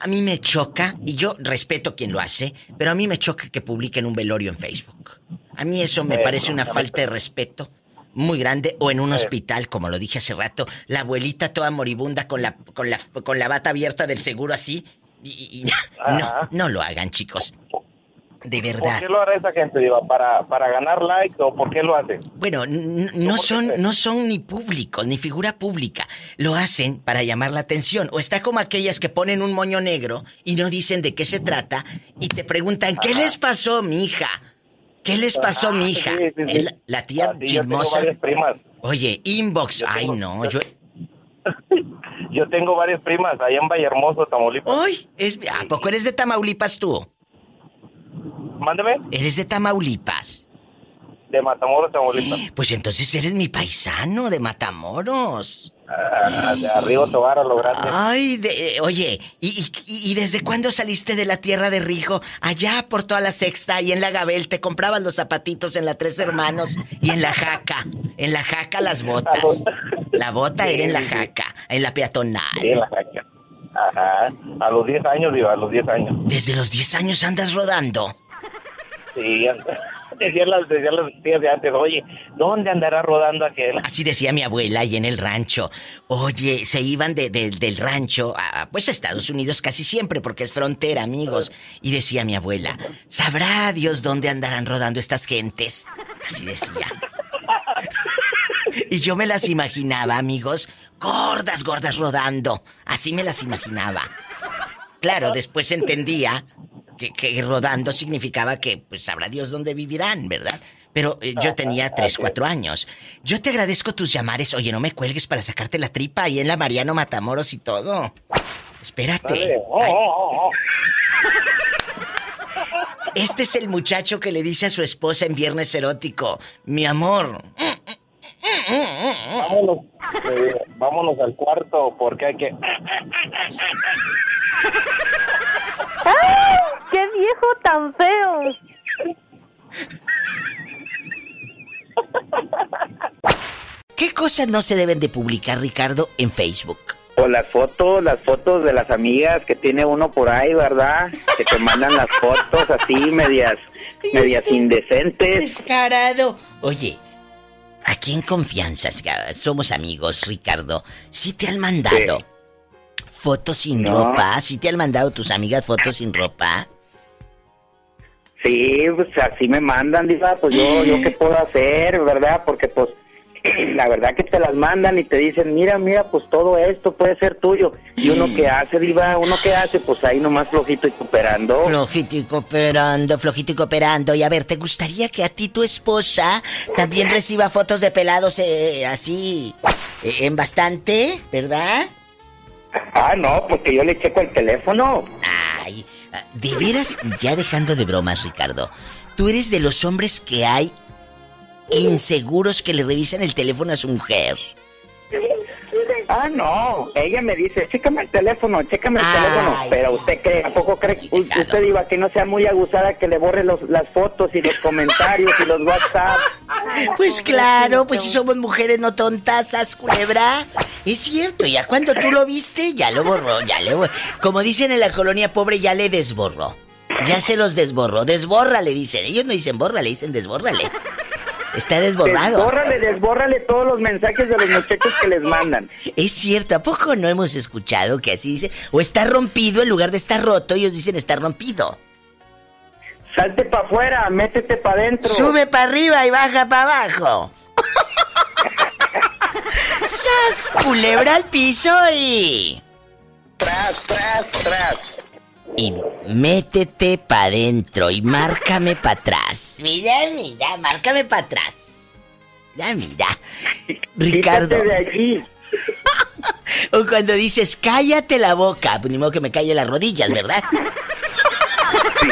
A mí me choca, y yo respeto quien lo hace, pero a mí me choca que publiquen un velorio en Facebook. A mí eso me eh, parece no, una no, falta no. de respeto muy grande, o en un hospital, como lo dije hace rato, la abuelita toda moribunda con la con la con la bata abierta del seguro así, y, y no, no lo hagan, chicos. De verdad. ¿Por qué lo hará esa gente, Diva? ¿Para, para ganar likes o por qué lo hacen? Bueno, no son, no son ni públicos, ni figura pública. Lo hacen para llamar la atención. O está como aquellas que ponen un moño negro y no dicen de qué se trata y te preguntan, ¿qué Ajá. les pasó, mija? ¿Qué les pasó, ah, mija? Sí, sí, sí. El, la tía ah, sí, chismosa. Yo tengo varias primas. Oye, inbox. Yo Ay, tengo, no. Yo... yo tengo varias primas allá en Vallehermoso, Tamaulipas. Hoy es... ¿A poco eres de Tamaulipas tú? Mándame. ¿Eres de Tamaulipas? De Matamoros, Tamaulipas. Pues entonces eres mi paisano de Matamoros. Ah, de Arriba Tobar, a lo grande. Ay, de, oye, ¿y, y, ¿y desde cuándo saliste de la tierra de Rijo? Allá por toda la Sexta y en la Gabel te comprabas los zapatitos en la Tres Hermanos y en la Jaca. En la Jaca las botas. La bota era en la Jaca, en la peatonal. Sí, en la Jaca. Ajá. A los diez años, Diva, a los diez años. ¿Desde los diez años andas rodando? Sí, decían las, decían las tías de antes, oye, ¿dónde andará rodando aquel? Así decía mi abuela y en el rancho. Oye, se iban de, de, del rancho a, pues a Estados Unidos casi siempre, porque es frontera, amigos. Y decía mi abuela, ¿sabrá Dios dónde andarán rodando estas gentes? Así decía. Y yo me las imaginaba, amigos, gordas, gordas rodando. Así me las imaginaba. Claro, después entendía... Que, que rodando significaba que, pues, sabrá Dios dónde vivirán, ¿verdad? Pero eh, yo tenía tres, cuatro años. Yo te agradezco tus llamares. Oye, no me cuelgues para sacarte la tripa ahí en la Mariano Matamoros y todo. Espérate. Ay. Este es el muchacho que le dice a su esposa en Viernes Erótico, mi amor... Vámonos, eh, vámonos al cuarto porque hay que... ¡Ay, qué viejo tan feo! ¿Qué cosas no se deben de publicar, Ricardo, en Facebook? O las fotos, las fotos de las amigas que tiene uno por ahí, ¿verdad? Que te mandan las fotos así, medias, medias este indecentes. Descarado. Oye, aquí en confianza, somos amigos, Ricardo. Si te han mandado... Sí. ¿Fotos sin no. ropa? ¿Sí te han mandado tus amigas fotos sin ropa? Sí, pues así me mandan, diva, pues yo, yo qué puedo hacer, ¿verdad? Porque pues la verdad que te las mandan y te dicen, mira, mira, pues todo esto puede ser tuyo. Y uno que hace, diva, uno que hace, pues ahí nomás flojito y cooperando. Flojito y cooperando, flojito y cooperando. Y a ver, ¿te gustaría que a ti tu esposa también reciba fotos de pelados eh, así, eh, en bastante, verdad? Ah, no, porque yo le checo el teléfono. Ay, de veras, ya dejando de bromas, Ricardo, tú eres de los hombres que hay inseguros que le revisan el teléfono a su mujer. Ah, no, ella me dice, chécame el teléfono, chécame el Ay, teléfono. Pero usted cree, ¿a poco cree que usted iba que no sea muy abusada que le borre los, las fotos y los comentarios y los WhatsApp? Pues claro, pues si somos mujeres no tontas, ¿sas, culebra? Es cierto, ya cuando tú lo viste, ya lo borró, ya le borró. Como dicen en la colonia pobre, ya le desborró. Ya se los desborró, desbórrale, dicen. Ellos no dicen bórrale, dicen desbórrale. Está desborrado. Desbórrale, desbórrale todos los mensajes de los muchachos que les mandan. Es cierto, ¿a poco no hemos escuchado que así dice? O está rompido en lugar de estar roto, ellos dicen está rompido. Salte para afuera, métete para adentro. Sube para arriba y baja para abajo. ¡Sas! Culebra al piso y... Tras, tras, tras. Y métete pa' adentro y márcame pa' atrás. Mira, mira, márcame pa' atrás. Ya, mira. Ricardo. Quítate de allí. O cuando dices, cállate la boca. Pues ni modo que me calle las rodillas, ¿verdad? Sí.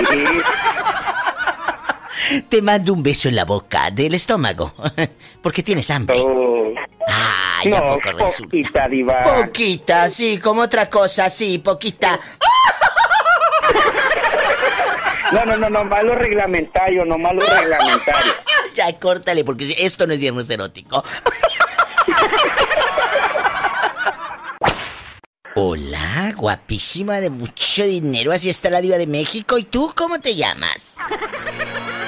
Te mando un beso en la boca, del estómago. Porque tienes hambre. Oh. Ay, no, ¿a poco resulta? Poquita, diva. Poquita, sí, como otra cosa, sí, poquita. No, no, no, no, malo reglamentario, no malo reglamentario. Ya, córtale, porque esto no es viernes erótico. Hola, guapísima de mucho dinero, así está la diva de México. ¿Y tú cómo te llamas?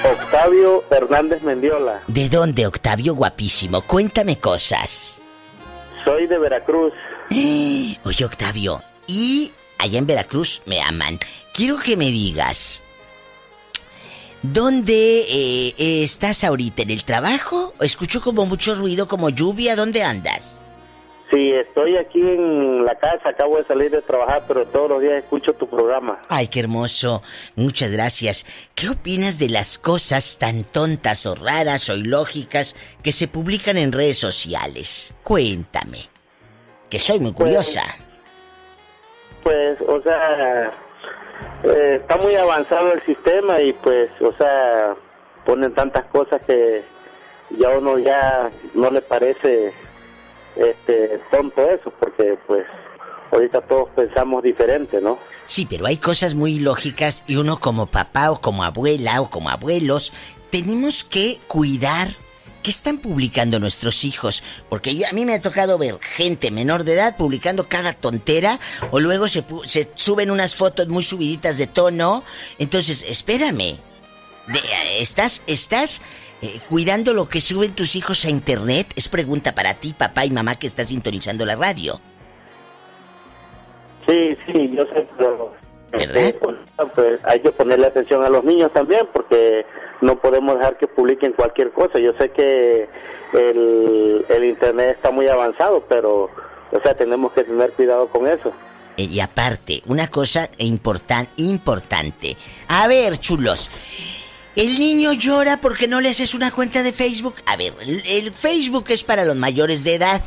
Octavio Hernández Mendiola. ¿De dónde, Octavio, guapísimo? Cuéntame cosas. Soy de Veracruz. Oye, Octavio, y allá en Veracruz me aman. Quiero que me digas... ¿Dónde eh, eh, estás ahorita? ¿En el trabajo? Escucho como mucho ruido, como lluvia. ¿Dónde andas? Sí, estoy aquí en la casa. Acabo de salir de trabajar, pero todos los días escucho tu programa. Ay, qué hermoso. Muchas gracias. ¿Qué opinas de las cosas tan tontas o raras o ilógicas que se publican en redes sociales? Cuéntame, que soy muy curiosa. Pues, pues o sea... Eh, está muy avanzado el sistema y pues, o sea, ponen tantas cosas que ya uno ya no le parece este tonto eso, porque pues ahorita todos pensamos diferente, ¿no? Sí, pero hay cosas muy lógicas y uno como papá o como abuela o como abuelos tenemos que cuidar qué están publicando nuestros hijos, porque yo, a mí me ha tocado ver gente menor de edad publicando cada tontera, o luego se, se suben unas fotos muy subiditas de tono. Entonces, espérame, de, ¿estás, estás eh, cuidando lo que suben tus hijos a internet? Es pregunta para ti, papá y mamá, que estás sintonizando la radio. Sí, sí, yo sé, pero... ¿Verdad? Pues hay que ponerle atención a los niños también, porque no podemos dejar que publiquen cualquier cosa. Yo sé que el, el internet está muy avanzado, pero, o sea, tenemos que tener cuidado con eso. Y aparte, una cosa importan, importante. A ver, chulos, el niño llora porque no le haces una cuenta de Facebook. A ver, el, el Facebook es para los mayores de edad.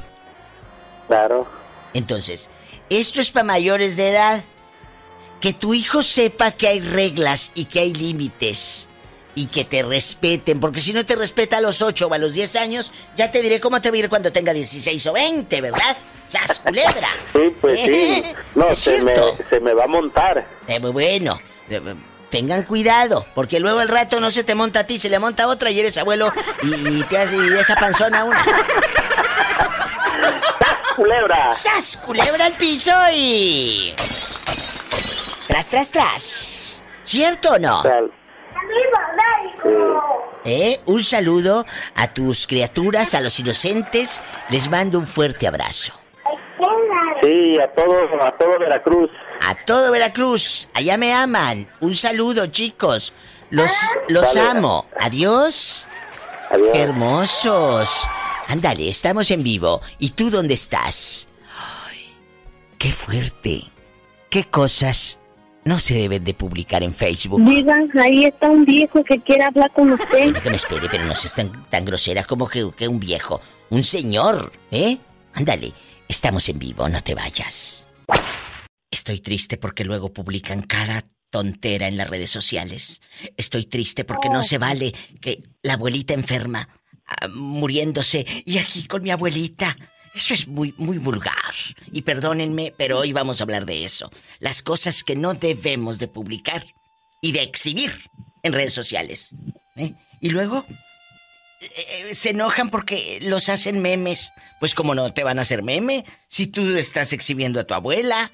Claro. Entonces, esto es para mayores de edad. Que tu hijo sepa que hay reglas y que hay límites. Y que te respeten, porque si no te respeta a los ocho o a los diez años, ya te diré cómo te va a ir cuando tenga dieciséis o veinte, ¿verdad? ¡Sas, culebra! Sí, pues sí. No, se me, se me va a montar. Eh, bueno, tengan cuidado, porque luego al rato no se te monta a ti, se le monta a otra y eres abuelo y, y te hace y deja panzona a una. ¡Sas, culebra! ¡Sas, culebra al piso y... Tras, tras, tras. ¿Cierto o no? Tal. Eh, un saludo a tus criaturas, a los inocentes. Les mando un fuerte abrazo. Sí, a todo, a todo Veracruz. A todo Veracruz, allá me aman. Un saludo, chicos. Los, los vale. amo. Adiós. Adiós. Qué hermosos. Ándale, estamos en vivo. ¿Y tú dónde estás? Ay, qué fuerte. Qué cosas no se deben de publicar en Facebook. Digan, ahí está un viejo que quiere hablar con usted. Bueno, que me espere, pero no seas tan, tan grosera como que, que un viejo. Un señor, ¿eh? Ándale, estamos en vivo, no te vayas. Estoy triste porque luego publican cada tontera en las redes sociales. Estoy triste porque no se vale que la abuelita enferma, ah, muriéndose, y aquí con mi abuelita. Eso es muy, muy vulgar. Y perdónenme, pero hoy vamos a hablar de eso. Las cosas que no debemos de publicar y de exhibir en redes sociales. ¿Eh? Y luego eh, se enojan porque los hacen memes. Pues como no te van a hacer meme si tú estás exhibiendo a tu abuela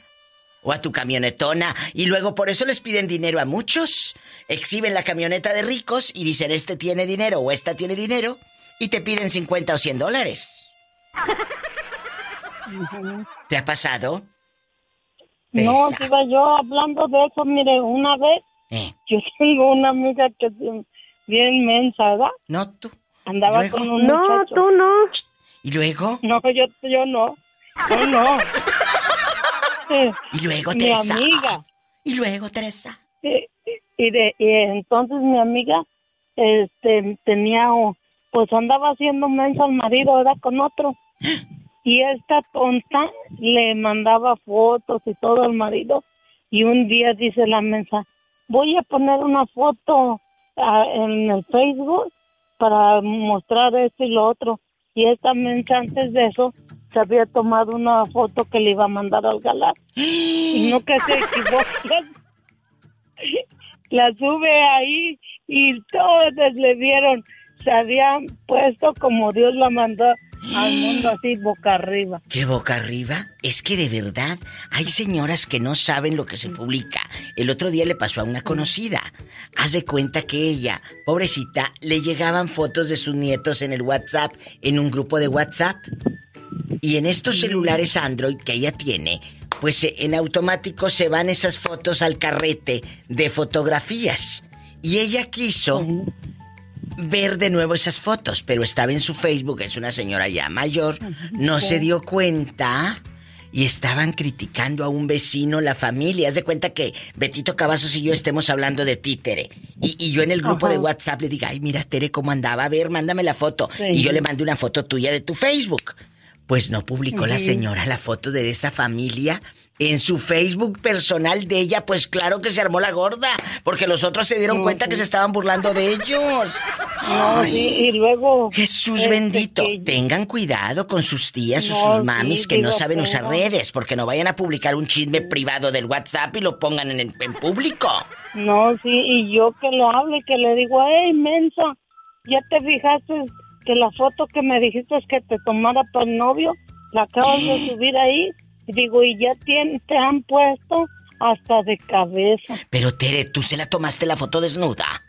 o a tu camionetona. Y luego por eso les piden dinero a muchos. Exhiben la camioneta de ricos y dicen, este tiene dinero o esta tiene dinero. Y te piden cincuenta o cien dólares. ¿Te ha pasado? No, digo yo, hablando de eso, mire, una vez ¿Eh? yo tengo una amiga que bien mensa, ¿verdad? No, tú. Andaba ¿Luego? con un no, muchacho. No, tú no. ¿Y luego? No, yo, yo no. Yo no. Sí. ¿Y luego, Teresa? Mi amiga. ¿Y luego, Teresa? Y, y, de, y entonces mi amiga este, tenía, pues andaba haciendo mensa al marido, ¿verdad? Con otro. Y esta tonta le mandaba fotos y todo al marido. Y un día dice la mensa, voy a poner una foto a, en el Facebook para mostrar esto y lo otro. Y esta mensa antes de eso se había tomado una foto que le iba a mandar al galán. Y no que se equivoque. La sube ahí y todos le vieron. Se había puesto como Dios la mandó al mundo, así boca arriba. ¿Qué boca arriba? Es que de verdad hay señoras que no saben lo que se publica. El otro día le pasó a una conocida. Haz de cuenta que ella, pobrecita, le llegaban fotos de sus nietos en el WhatsApp, en un grupo de WhatsApp. Y en estos celulares Android que ella tiene, pues en automático se van esas fotos al carrete de fotografías. Y ella quiso ver de nuevo esas fotos, pero estaba en su Facebook, es una señora ya mayor, no se dio cuenta y estaban criticando a un vecino, la familia. Haz de cuenta que Betito Cavazos y yo estemos hablando de ti, Tere, y, y yo en el grupo Ajá. de WhatsApp le diga, ay, mira, Tere, cómo andaba, a ver, mándame la foto, sí. Y yo le mandé una foto tuya de tu Facebook. Pues no publicó sí. la señora la foto de esa familia en su Facebook personal de ella, pues claro que se armó la gorda, porque los otros se dieron no, cuenta sí. que se estaban burlando de ellos. No, Ay, y, y luego... Jesús este bendito, que... tengan cuidado con sus tías no, o sus mamis sí, que no saben que usar no. redes, porque no vayan a publicar un chisme privado del WhatsApp y lo pongan en, en público. No, sí, y yo que lo hable, que le digo, hey, mensa, ¿ya te fijaste que la foto que me dijiste que te tomara tu novio, la acabas de subir ahí? Digo, y ya te, te han puesto hasta de cabeza. Pero, Tere, ¿tú se la tomaste la foto desnuda?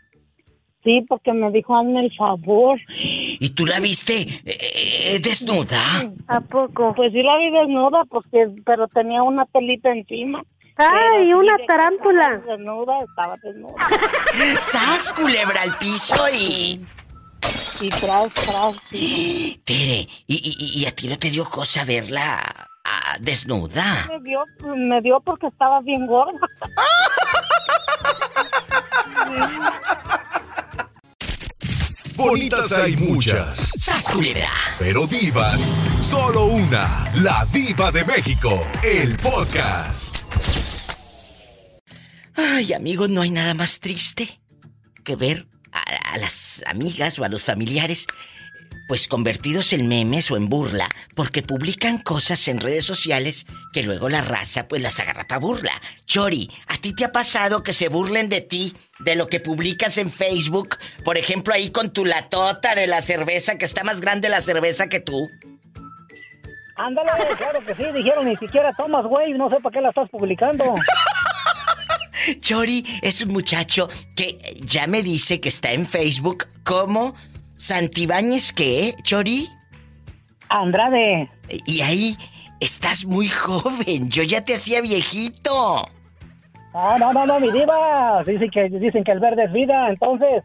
Sí, porque me dijo, hazme el favor. ¿Y tú la viste eh, eh, desnuda? ¿A poco? Pues sí la vi desnuda, porque pero tenía una telita encima. ¡Ay, una tarántula! Estaba desnuda, estaba desnuda. ¡Sas, culebra al piso y...! Y tras, tras, y... Tere, ¿y, y, y a ti no te dio cosa verla...? Desnuda. Me dio, me dio porque estaba bien gorda. Bonitas hay muchas. ¡Sasculera! Pero divas, solo una. La Diva de México, el podcast. Ay, amigos, no hay nada más triste que ver a, a las amigas o a los familiares pues convertidos en memes o en burla, porque publican cosas en redes sociales que luego la raza pues las agarra para burla. Chori, ¿a ti te ha pasado que se burlen de ti, de lo que publicas en Facebook? Por ejemplo, ahí con tu latota de la cerveza, que está más grande la cerveza que tú. Ándale, claro que sí, dijeron, ni siquiera tomas, güey, no sé para qué la estás publicando. Chori es un muchacho que ya me dice que está en Facebook como... ¿Santibáñez qué, Chori? Andrade. Y ahí Estás muy joven, yo ya te hacía viejito. Ah, no, no, no, mi diva. Dicen que, dicen que el verde es vida, entonces.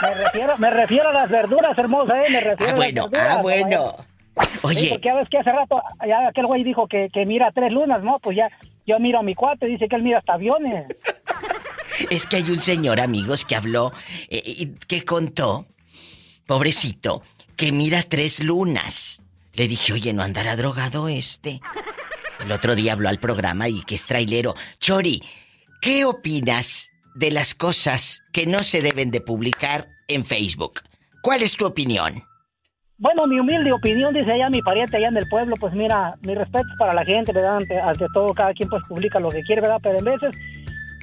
Me refiero, me refiero a las verduras, hermosa, ¿eh? Me refiero ah, bueno, a las verduras. Ah, bueno, ah, bueno. Oye. Sí, porque ya ves que hace rato, ya aquel güey dijo que, que mira tres lunas, ¿no? Pues ya, yo miro a mi cuate, dice que él mira hasta aviones. Es que hay un señor, amigos, que habló, eh, y que contó, pobrecito, que mira tres lunas. Le dije, oye, ¿no andará drogado este? El otro día habló al programa y que es trailero. Chori, ¿qué opinas de las cosas que no se deben de publicar en Facebook? ¿Cuál es tu opinión? Bueno, mi humilde opinión, dice allá mi pariente allá en el pueblo, pues mira, mi respeto para la gente, ¿verdad? Ante, ante todo, cada quien pues publica lo que quiere, ¿verdad? Pero en veces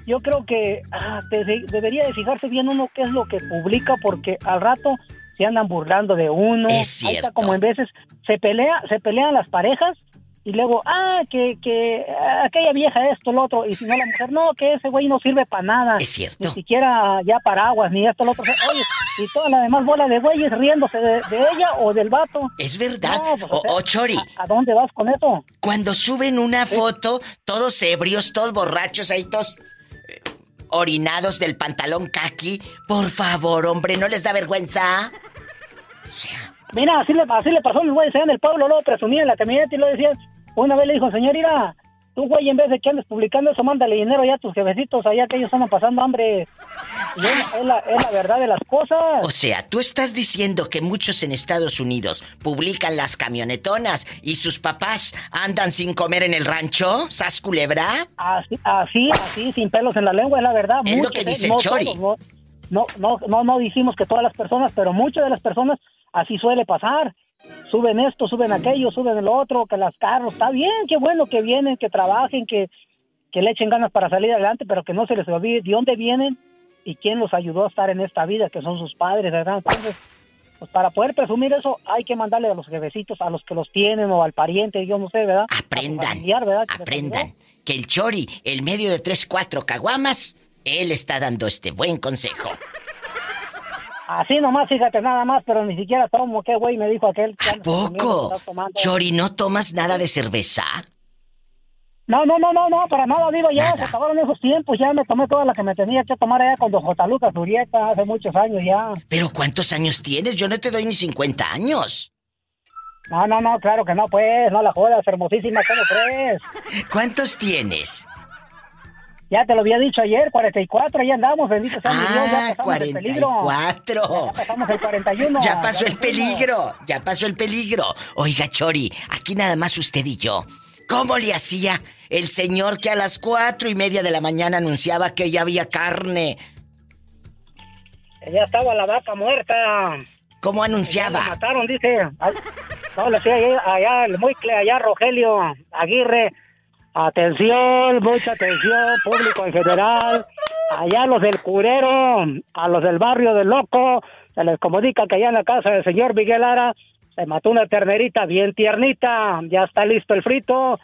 yo creo que ah, te, debería de fijarse bien uno qué es lo que publica, porque al rato se andan burlando de uno. Es cierto. Ahí está como en veces se pelea, se pelean las parejas. Y luego, ah, que, que aquella vieja esto, lo otro. Y si no, la mujer, no, que ese güey no sirve para nada. Es cierto. Ni siquiera ya paraguas, ni esto, lo otro. Oye, y toda la demás bola de güeyes riéndose de, de ella o del vato. Es verdad. No, pues, o, o, o Chori. ¿A, ¿A dónde vas con eso? Cuando suben una foto, todos ebrios, todos borrachos, ahí todos eh, orinados del pantalón caqui. Por favor, hombre, ¿no les da vergüenza? O sea. Mira, así le, así le pasó a mis güeyes allá en el pueblo, luego presumía en la camioneta y lo decía. Una vez le dijo, señor, mira, tú, güey, en vez de que andes publicando eso, mándale dinero ya a tus jefecitos allá que ellos están pasando hambre. Es, es, la, es la verdad de las cosas. O sea, tú estás diciendo que muchos en Estados Unidos publican las camionetonas y sus papás andan sin comer en el rancho, ¿sas culebra? Así, así, así, sin pelos en la lengua, es la verdad. Es muchos, lo que dice eh, el no, Chori. Todos, no, no, no, no dijimos que todas las personas, pero muchas de las personas así suele pasar. Suben esto, suben aquello, suben lo otro, que las carros, está bien, qué bueno que vienen, que trabajen, que, que le echen ganas para salir adelante, pero que no se les olvide de dónde vienen y quién los ayudó a estar en esta vida, que son sus padres, ¿verdad? Entonces, pues para poder presumir eso, hay que mandarle a los jefecitos, a los que los tienen o al pariente, yo no sé, ¿verdad? Aprendan, familiar, ¿verdad? Aprendan que el Chori, el medio de tres, cuatro caguamas, él está dando este buen consejo. Así nomás, fíjate, nada más, pero ni siquiera tomo, qué güey me dijo aquel. ¿A poco? Chori, ¿no tomas nada de cerveza? No, no, no, no, no, para nada, digo, ya nada. Se acabaron esos tiempos, ya me tomé toda la que me tenía que tomar allá con don J. Lucas Urieta hace muchos años ya. ¿Pero cuántos años tienes? Yo no te doy ni cincuenta años. No, no, no, claro que no, pues, no la jodas, hermosísima, ¿cómo crees? ¿Cuántos tienes? Ya te lo había dicho ayer, cuarenta y cuatro, ahí andamos, bendito sea mi Dios, ya pasamos cuarenta y cuatro. El peligro. Ya pasamos el cuarenta y uno. Ya pasó ya el peligro, ya pasó el peligro. Oiga, Chori, aquí nada más usted y yo. ¿Cómo le hacía el señor que a las cuatro y media de la mañana anunciaba que ya había carne? Ya estaba la vaca muerta. ¿Cómo anunciaba? Ya la mataron, dice. Ay, no, le decía allá, allá el muicle, allá Rogelio Aguirre. Atención, mucha atención, público en general. Allá los del Curero, a los del barrio del Loco, se les comunica que allá en la casa del señor Miguel Lara se mató una ternerita bien tiernita. Ya está listo el frito,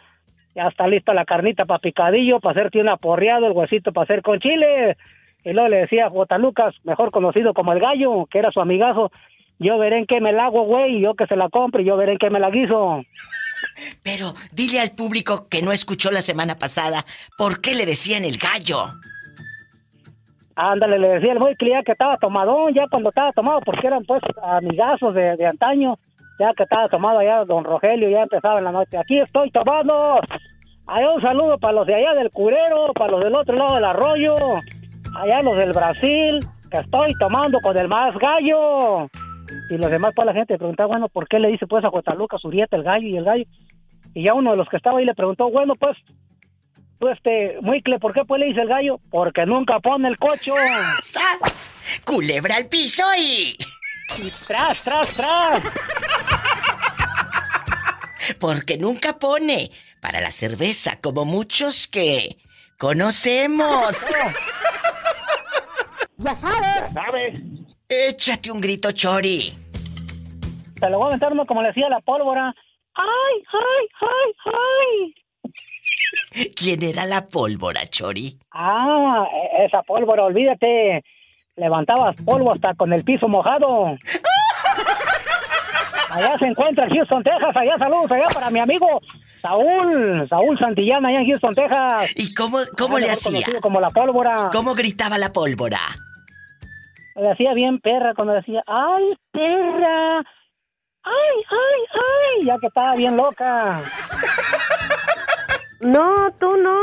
ya está lista la carnita para picadillo, para hacerte un aporreado, el huesito para hacer con chile. Y luego le decía a J. Lucas, mejor conocido como el Gallo, que era su amigazo, yo veré en qué me la hago, güey, yo que se la compre, yo veré en qué me la guiso. Pero dile al público que no escuchó la semana pasada, ¿por qué le decían el Gallo? Ándale, le decía el güey que estaba tomadón, ya cuando estaba tomado, porque eran pues amigazos de, de antaño, ya que estaba tomado allá don Rogelio, ya empezaba en la noche, aquí estoy tomando. Allá un saludo para los de allá del Curero, para los del otro lado del arroyo, allá los del Brasil, que estoy tomando con el más Gallo. Y los demás, toda la gente le preguntaba, bueno, ¿por qué le dice pues a J. Lucas Urieta el Gallo y el Gallo? Y ya uno de los que estaba ahí le preguntó, bueno, pues, tú este, muicle, ¿por qué pues le dice el Gallo? Porque nunca pone el cocho. ¡Sas! ¡Culebra al piso y... y tras, tras, tras! Porque nunca pone para la cerveza, como muchos que conocemos. ¡Ya sabes! ¡Ya sabes! Échate un grito, Chori. Te lo voy a aventar uno como le decía la pólvora. ¡Ay, ay, ay, ay! ¿Quién era la pólvora, Chori? Ah, esa pólvora, olvídate. Levantabas polvo hasta con el piso mojado. Allá se encuentra Houston, Texas. Allá saludos, allá para mi amigo Saúl, Saúl Santillana, allá en Houston, Texas. ¿Y cómo, cómo ah, le hacía? Como la pólvora. ¿Cómo gritaba la pólvora? Le hacía bien perra cuando decía, ¡ay, perra! ¡Ay, ay, ay! Ya que estaba bien loca. No, tú no.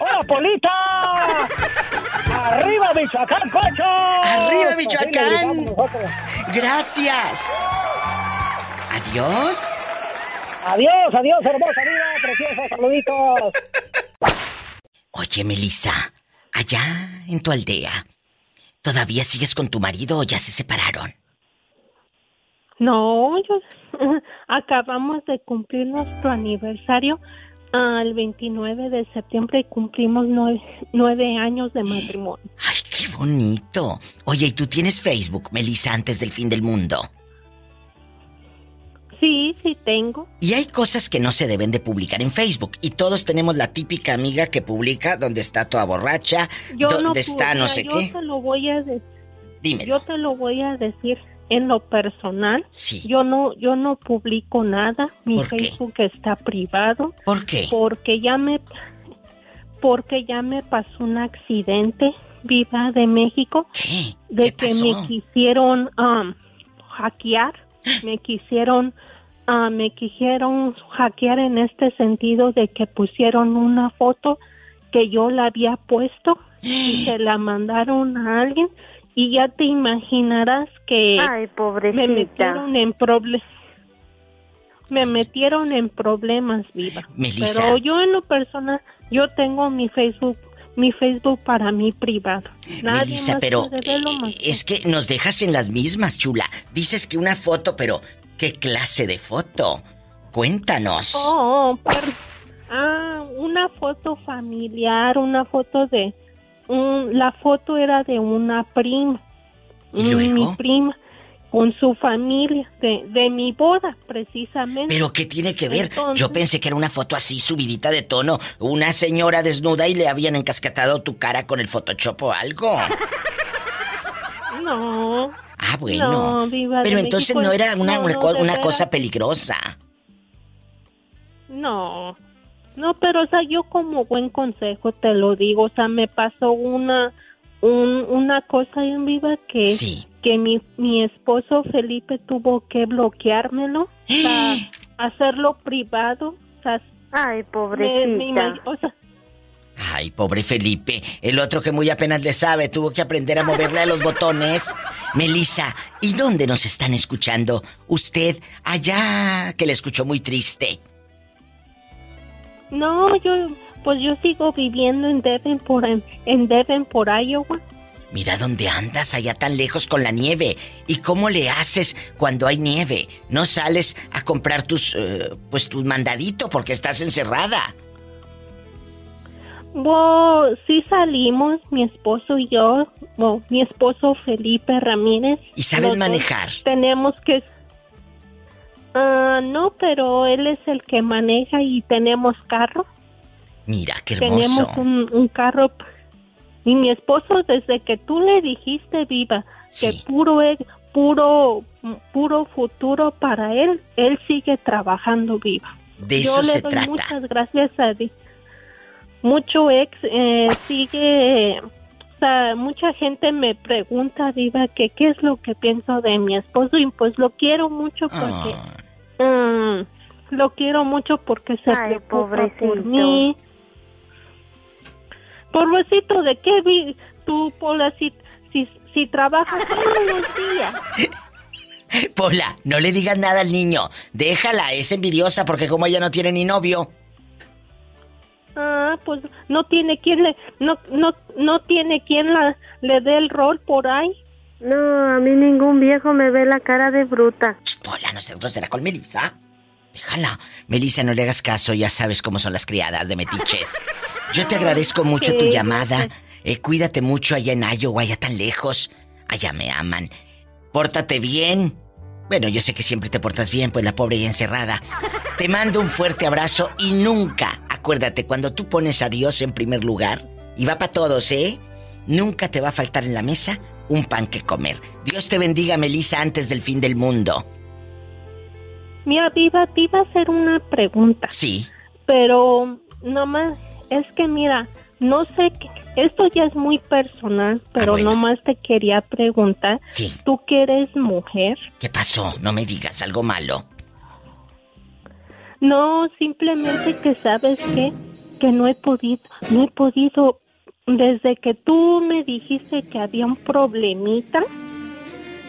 ¡Hola, Polita! ¡Arriba, Michoacán, cocho! ¡Arriba, Michoacán! Gracias. Adiós. Adiós, adiós, hermosa, amiga, preciosa, saluditos. Oye, Melissa, allá en tu aldea, ¿todavía sigues con tu marido o ya se separaron? No, yo... acabamos de cumplir nuestro aniversario al veintinueve de septiembre y cumplimos nueve, nueve años de matrimonio. ¡Ay, qué bonito! Oye, ¿y tú tienes Facebook, Melissa, antes del fin del mundo? Sí, sí tengo. Y hay cosas que no se deben de publicar en Facebook. Y todos tenemos la típica amiga que publica donde está toda borracha, yo donde no está publica, no sé yo qué. Yo te lo voy a decir. Dímelo. Yo te lo voy a decir en lo personal. Sí. Yo no, yo no publico nada. Mi Facebook qué? está privado. ¿Por qué? Porque ya me, porque ya me pasó un accidente, Diva de México. ¿Qué? ¿Qué de pasó? Que me quisieron um, hackear. Me quisieron, uh, me quisieron hackear en este sentido de que pusieron una foto que yo la había puesto y se la mandaron a alguien y ya te imaginarás que ay, me metieron en problemas, me metieron en problemas, Viva. Melissa. Pero yo en lo personal, yo tengo mi Facebook. Mi Facebook para mí privado. Nadie Melissa, pero eh, más. Es que nos dejas en las mismas, chula. Dices que una foto, pero ¿qué clase de foto? Cuéntanos. Oh, oh per... ah, una foto familiar, una foto de... Um, la foto era de una prima. ¿Y luego? Mi prima, con su familia, de, de mi boda, precisamente. ¿Pero qué tiene que ver? Entonces, yo pensé que era una foto así, subidita de tono, una señora desnuda y le habían encasquetado tu cara con el Photoshop o algo. No. Ah, bueno. No, Viva Pero entonces México, no era una, no, una, no, una cosa peligrosa. No. No, pero, o sea, yo como buen consejo te lo digo, o sea, me pasó una... Un, una cosa en Viva que sí. que mi, mi esposo Felipe tuvo que bloqueármelo, o sea, hacerlo privado. O sea, ay, pobrecita. Me, me, o sea, ay, pobre Felipe. El otro que muy apenas le sabe, tuvo que aprender a moverle a los botones. Melissa, ¿y dónde nos están escuchando? Usted allá que le escuchó muy triste. No, yo... Pues yo sigo viviendo en Davenport, en, en Davenport, Iowa. Mira dónde andas, allá tan lejos con la nieve. ¿Y cómo le haces cuando hay nieve? ¿No sales a comprar tus, eh, pues tu mandadito porque estás encerrada? Bueno, sí salimos, mi esposo y yo, bueno, mi esposo Felipe Ramírez. ¿Y saben manejar? Tenemos que... Uh, no, pero él es el que maneja y tenemos carro. Mira, qué hermoso. Tenemos un, un carro. Y mi esposo, desde que tú le dijiste, Viva, sí. que puro, puro, puro futuro para él, él sigue trabajando, Viva. De eso se trata. Yo le doy muchas gracias a Dios. Mucho ex eh, sigue... O sea, mucha gente me pregunta, Viva, que qué es lo que pienso de mi esposo. Y pues lo quiero mucho porque... Oh. Um, lo quiero mucho porque se ay, preocupa pobrecito. por mí. Pobrecito, ¿de qué vi? Tú, Pola, si, si, si trabajas todos los días. Pola, no le digas nada al niño. Déjala, es envidiosa porque como ella no tiene ni novio. Ah, pues no tiene quien le... No, no, no tiene quien la, le dé el rol por ahí. No, a mí ningún viejo me ve la cara de bruta. Ch, Pola, no seas grosera con Melissa. Déjala. Melissa, no le hagas caso, ya sabes cómo son las criadas de metiches. Yo te agradezco mucho sí, tu llamada. Eh, cuídate mucho allá en Iowa, allá tan lejos. Allá me aman. Pórtate bien. Bueno, yo sé que siempre te portas bien, pues la pobre y encerrada. Te mando un fuerte abrazo y nunca, acuérdate, cuando tú pones a Dios en primer lugar, y va para todos, ¿eh? Nunca te va a faltar en la mesa un pan que comer. Dios te bendiga, Melissa, antes del fin del mundo. Mira, Diva, te iba a hacer una pregunta. Sí. Pero, nomás, es que mira, no sé, qué, esto ya es muy personal, pero ah, bueno. nomás te quería preguntar. Sí. ¿Tú que eres mujer? ¿Qué pasó? No me digas algo malo. No, simplemente que sabes qué, que no he podido, no he podido, desde que tú me dijiste que había un problemita,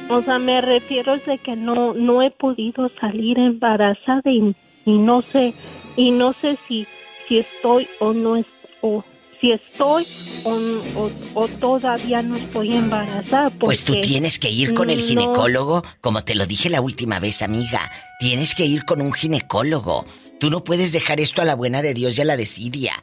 o sea, me refiero de que no, no he podido salir embarazada y, y no sé, y no sé si, si estoy o no estoy, o si estoy o, o, o todavía no estoy embarazada. Pues tú tienes que ir con el ginecólogo, no, como te lo dije la última vez, amiga, tienes que ir con un ginecólogo. Tú no puedes dejar esto a la buena de Dios y a la desidia.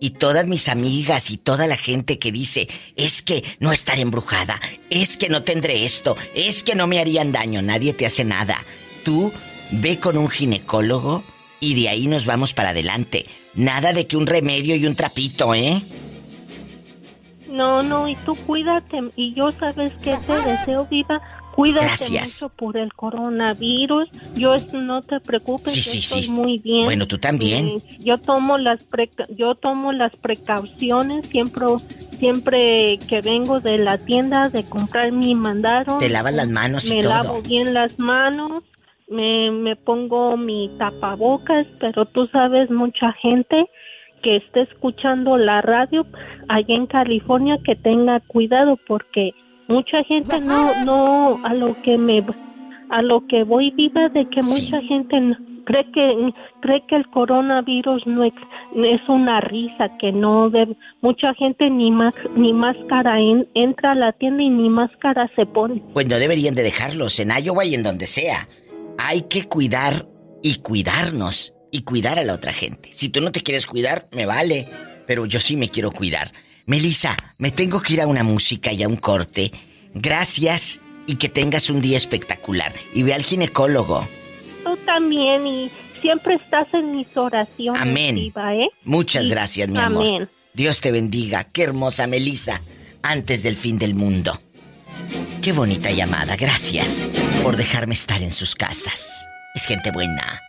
Y todas mis amigas y toda la gente que dice, es que no estaré embrujada, es que no tendré esto, es que no me harían daño, nadie te hace nada. Tú ve con un ginecólogo y de ahí nos vamos para adelante. Nada de que un remedio y un trapito, ¿eh? No, no, y tú cuídate, y yo sabes que te deseo, Viva. Cuídate Gracias. mucho por el coronavirus. Yo no te preocupes, sí, sí, yo estoy sí. muy bien. Bueno, tú también. Yo tomo las preca- yo tomo las precauciones siempre siempre que vengo de la tienda de comprar mi mandado. Te lavas las manos y me todo. Me lavo bien las manos. Me me pongo mi tapabocas, pero tú sabes, mucha gente que esté escuchando la radio allá en California que tenga cuidado porque mucha gente no, no, a lo que me, a lo que voy, Viva, de que sí. mucha gente cree que, cree que el coronavirus no es, es una risa, que no debe, mucha gente ni más, ni máscara en, entra a la tienda y ni máscara se pone. Pues no deberían de dejarlos en Iowa y en donde sea. Hay que cuidar y cuidarnos y cuidar a la otra gente. Si tú no te quieres cuidar, me vale, pero yo sí me quiero cuidar. Melissa, me tengo que ir a una música y a un corte. Gracias y que tengas un día espectacular. Y ve al ginecólogo. Tú también y siempre estás en mis oraciones. Amén. Viva, ¿eh? Muchas sí. gracias, mi amor. Amén. Dios te bendiga. Qué hermosa Melissa. Antes del fin del mundo. Qué bonita llamada. Gracias por dejarme estar en sus casas. Es gente buena.